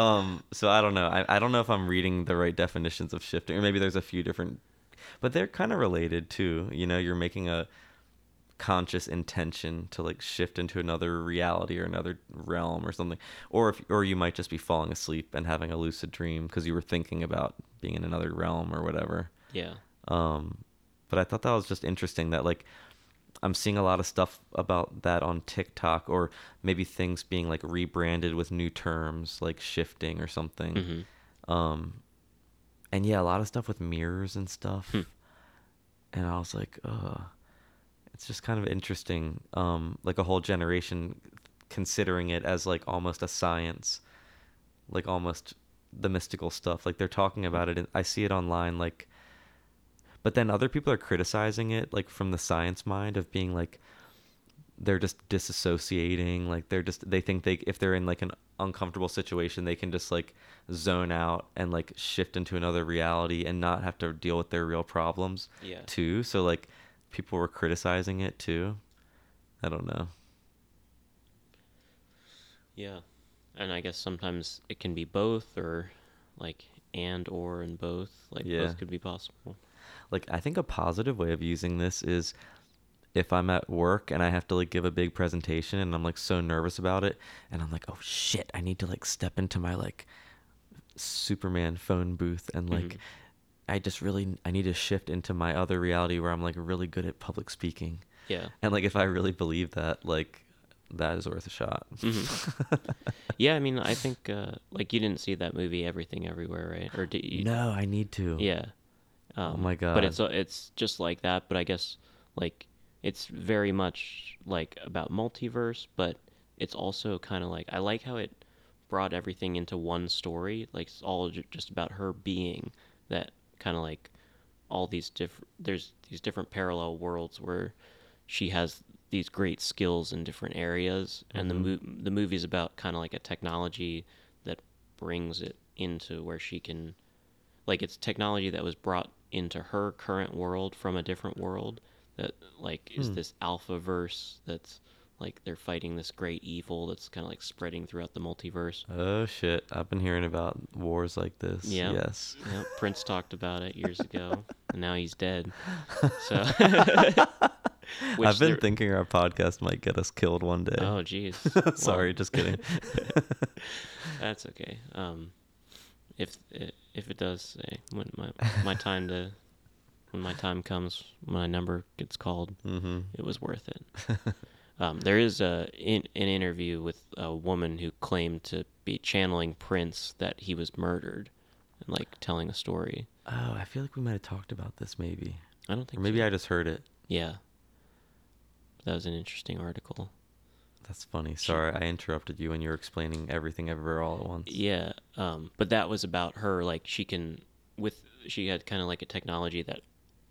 so I don't know. I don't know if I'm reading the right definitions of shifting, or maybe there's a few different, but they're kind of related too. You know, you're making a conscious intention to, like, shift into another reality or another realm or something, or you might just be falling asleep and having a lucid dream because you were thinking about being in another realm or whatever. Yeah. But I thought that was just interesting, that, like, I'm seeing a lot of stuff about that on TikTok, or maybe things being, like, rebranded with new terms, like shifting or something. Mm-hmm. And yeah, a lot of stuff with mirrors and stuff. And I was like, it's just kind of interesting, like, a whole generation considering it as, like, almost a science, like, almost the mystical stuff, like, they're talking about it, and I see it online, like, but then other people are criticizing it, like, from the science mind, of being like, they're just disassociating, like, they're just, they think they, if they're in, like, an uncomfortable situation, they can just, like, zone out and, like, shift into another reality and not have to deal with their real problems. Yeah. Too. So, like, people were criticizing it too. I don't know. Yeah. And I guess sometimes it can be both, or, like, and, or, and both, like, yeah, both could be possible. Like, I think a positive way of using this is, if I'm at work and I have to, like, give a big presentation, and I'm, like, so nervous about it, and I'm like, oh shit, I need to, like, step into my, like, Superman phone booth, and, like, mm-hmm. I need to shift into my other reality where I'm, like, really good at public speaking. Yeah. And, like, if I really believe that, like, that is worth a shot. Mm-hmm. Yeah, I mean, I think, like, you didn't see that movie Everything Everywhere, right? Or did you? No, I need to. Yeah. Oh my God. But it's just like that, but I guess, like, it's very much, like, about multiverse, but it's also kind of like, I like how it brought everything into one story, like, it's all just about her being that, kind of like all these there's these different parallel worlds where she has these great skills in different areas, and mm-hmm. the movie's about kind of like a technology that brings it into where she can, like, it's technology that was brought into her current world from a different world that, like, is this alpha verse that's, like, they're fighting this great evil that's kind of, like, spreading throughout the multiverse. Oh, shit. I've been hearing about wars like this. Yep. Yes. Yep. Prince talked about it years ago, and now he's dead. So, I've been thinking our podcast might get us killed one day. Oh, geez. Sorry, well, just kidding. That's okay. If it does, hey, when my time comes, my number gets called, mm-hmm. it was worth it. There is an interview with a woman who claimed to be channeling Prince, that he was murdered, and, like, telling a story. Oh, I feel like we might have talked about this, maybe. I don't think. Or maybe so. I just heard it. Yeah. That was an interesting article. That's funny. Sorry, I interrupted you when you were explaining Everything Everywhere All at Once. Yeah, but that was about her, like, she had kind of, like, a technology that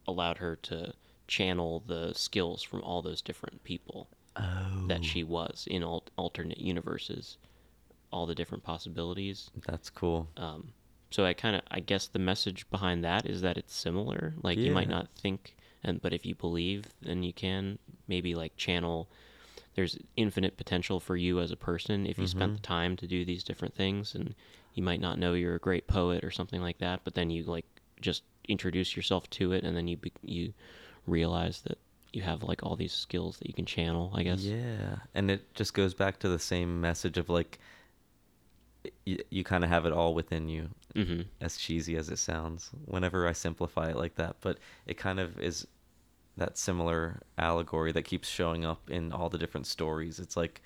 allowed her to channel the skills from all those different people that she was in alternate universes, all the different possibilities. That's cool. So I guess the message behind that is that it's similar. Like you might not think, but if you believe, then you can maybe like channel. There's infinite potential for you as a person if you spent the time to do these different things, and you might not know you're a great poet or something like that, but then you like just introduce yourself to it, and then you realize that you have like all these skills that you can channel, I guess. Yeah, and it just goes back to the same message of like you kind of have it all within you, as cheesy as it sounds whenever I simplify it like that, but it kind of is that similar allegory that keeps showing up in all the different stories. It's like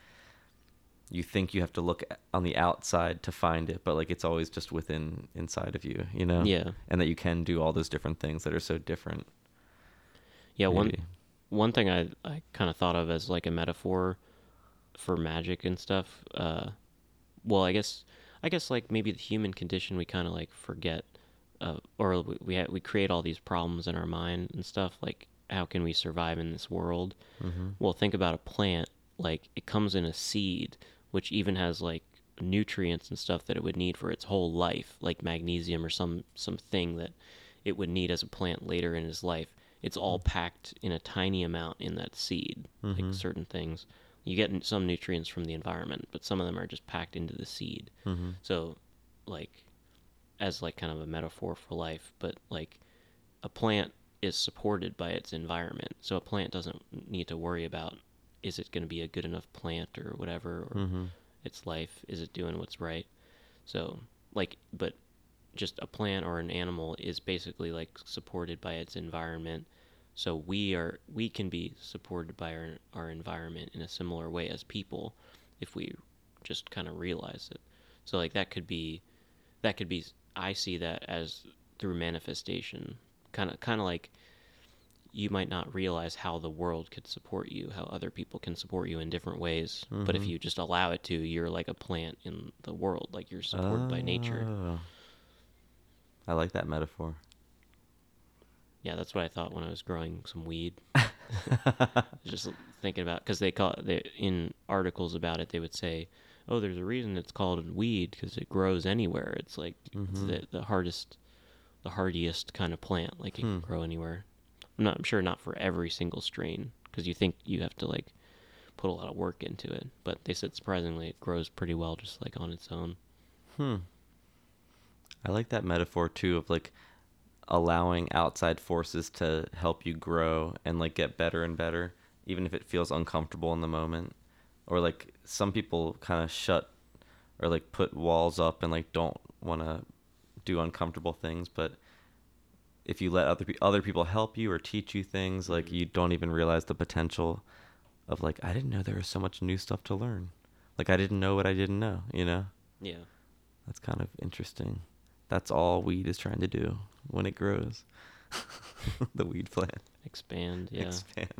you think you have to look on the outside to find it, but like it's always just inside of you, you know? Yeah. And that you can do all those different things that are so different. Yeah, maybe. One thing I kind of thought of as like a metaphor for magic and stuff. Well, I guess like maybe the human condition, we kind of like forget, or we create all these problems in our mind and stuff. Like, how can we survive in this world? Well, think about a plant. Like, it comes in a seed, which even has like nutrients and stuff that it would need for its whole life, like magnesium or some thing that it would need as a plant later in its life. It's all packed in a tiny amount in that seed, like certain things. You get some nutrients from the environment, but some of them are just packed into the seed. So, like, as like kind of a metaphor for life, but like a plant is supported by its environment. So a plant doesn't need to worry about, is it going to be a good enough plant or whatever, or its life, is it doing what's right? So, like, but just a plant or an animal is basically like supported by its environment. So we can be supported by our environment in a similar way as people, if we just kind of realize it. So like that could be. I see that as through manifestation, kind of like you might not realize how the world could support you, how other people can support you in different ways. But if you just allow it to, you're like a plant in the world, like you're supported by nature. I like that metaphor. Yeah, that's what I thought when I was growing some weed. Just thinking about, because they call it, in articles about it, they would say, "Oh, there's a reason it's called weed because it grows anywhere. It's like it's the hardiest kind of plant. Like it can grow anywhere." I'm sure not for every single strain, because you think you have to like put a lot of work into it. But they said surprisingly, it grows pretty well just like on its own. I like that metaphor too of like allowing outside forces to help you grow and like get better and better, even if it feels uncomfortable in the moment. Or like some people kind of shut or like put walls up and like don't want to do uncomfortable things, but if you let other people help you or teach you things, like you don't even realize the potential of like, I didn't know there was so much new stuff to learn. Like I didn't know what I didn't know, you know? Yeah. That's kind of interesting. That's all weed is trying to do when it grows. The weed plant. Expand, yeah. Expand.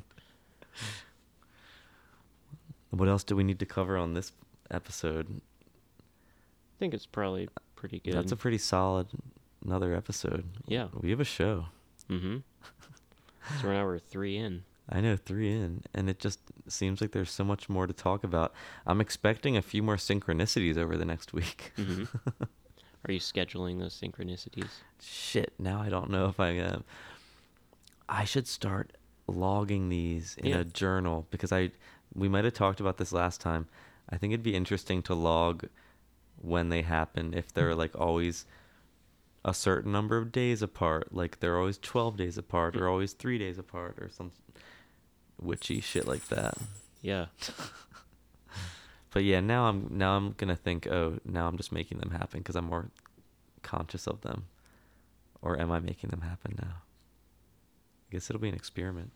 What else do we need to cover on this episode? I think it's probably pretty good. That's a pretty solid another episode. Yeah. We have a show. So now we're 3 in. I know, 3 in. And it just seems like there's so much more to talk about. I'm expecting a few more synchronicities over the next week. Are you scheduling those synchronicities? Shit, now I don't know if I am. I should start logging these in a journal, because we might have talked about this last time. I think it'd be interesting to log when they happen, if they're like always a certain number of days apart, like they're always 12 days apart or always 3 days apart or some witchy shit like that. Yeah. But yeah, now I'm gonna think, oh, now I'm just making them happen because I'm more conscious of them. Or am I making them happen now? I guess it'll be an experiment.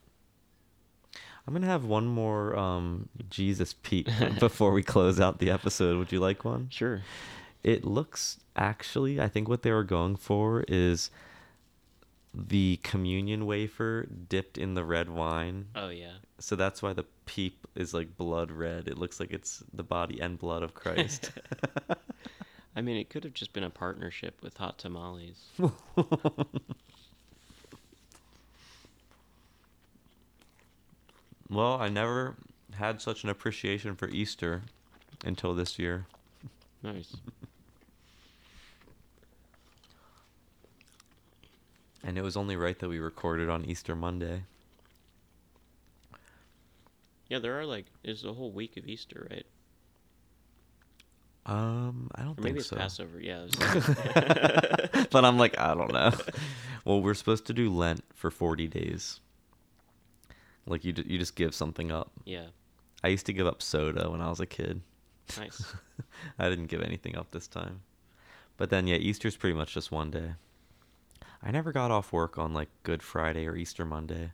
I'm gonna have one more Jesus peek before we close out the episode. Would you like one? Sure. It looks, actually, I think what they were going for is the communion wafer dipped in the red wine. Oh yeah. So that's why the peep is like blood red. It looks like it's the body and blood of Christ. I mean, it could have just been a partnership with Hot Tamales. Well, I never had such an appreciation for Easter until this year. Nice. And it was only right that we recorded on Easter Monday. Yeah, there are like, there's a whole week of Easter, right? I don't think so. Maybe it's Passover, yeah. But I'm like, I don't know. Well, we're supposed to do Lent for 40 days. Like, you just give something up. Yeah. I used to give up soda when I was a kid. Nice. I didn't give anything up this time. But then, yeah, Easter's pretty much just one day. I never got off work on, like, Good Friday or Easter Monday.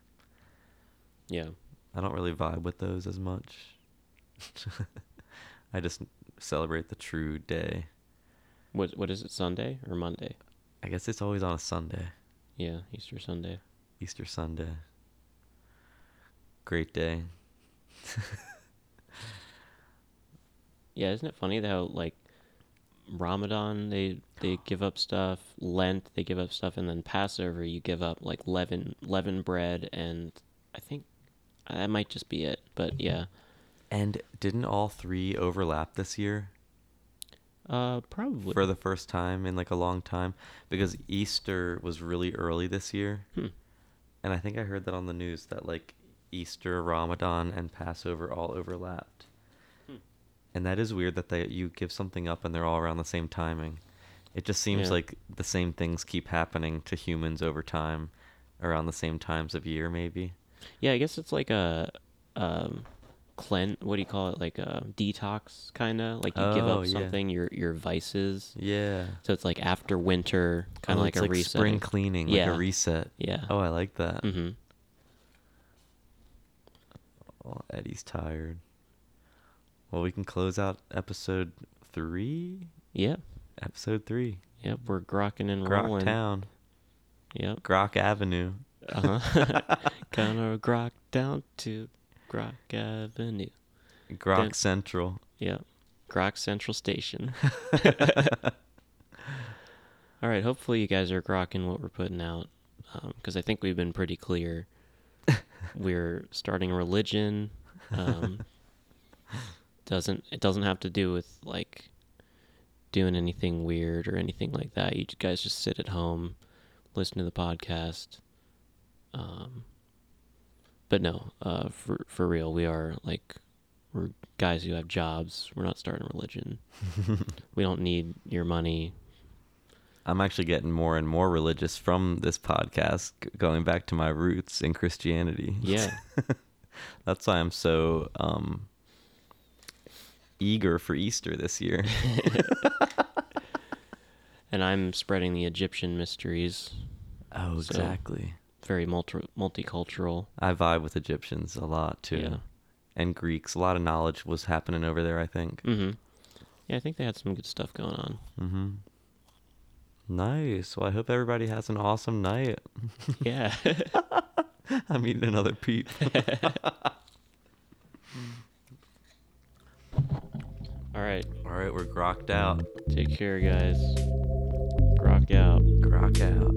Yeah. I don't really vibe with those as much. I just celebrate the true day. What is it, Sunday or Monday? I guess it's always on a Sunday. Yeah, Easter Sunday. Easter Sunday. Great day. Yeah, isn't it funny how, like, Ramadan, they give up stuff, Lent, they give up stuff, and then Passover, you give up, like, leaven bread, and I think that might just be it, but yeah. And didn't all three overlap this year? Probably. For the first time in, like, a long time, because Easter was really early this year, and I think I heard that on the news that, like, Easter, Ramadan, and Passover all overlapped. And that is weird that you give something up and they're all around the same timing. It just seems like the same things keep happening to humans over time, around the same times of year, maybe. Yeah, I guess it's like a what do you call it? Like a detox, kind of. Like you give up something, your vices. Yeah. So it's like after winter, kind of like a like reset. Spring cleaning, like a reset. Yeah. Oh, I like that. Mm-hmm. Oh, Eddie's tired. Well, we can close out episode 3. Yep. Episode 3. Yep, we're grocking and rolling. Grock Town. Yep. Grock Avenue. Gonna grock down to Grock Avenue. Grock Central. Yep. Grock Central Station. All right, hopefully you guys are grocking what we're putting out, because I think we've been pretty clear. We're starting a religion. It doesn't have to do with like doing anything weird or anything like that. You guys just sit at home, listen to the podcast. But no, for real, we are like, we're guys who have jobs. We're not starting religion. We don't need your money. I'm actually getting more and more religious from this podcast, going back to my roots in Christianity. Yeah. That's why I'm so, eager for Easter this year. And I'm spreading the Egyptian mysteries. Oh, exactly. So very multicultural. I vibe with Egyptians a lot too. Yeah. And Greeks. A lot of knowledge was happening over there, I think. Mm-hmm. Yeah, I think they had some good stuff going on. Mm-hmm. Nice. Well, I hope everybody has an awesome night. Yeah. I'm eating another peep. All right, we're grocked out. Take care, guys. Grock out. Grock out.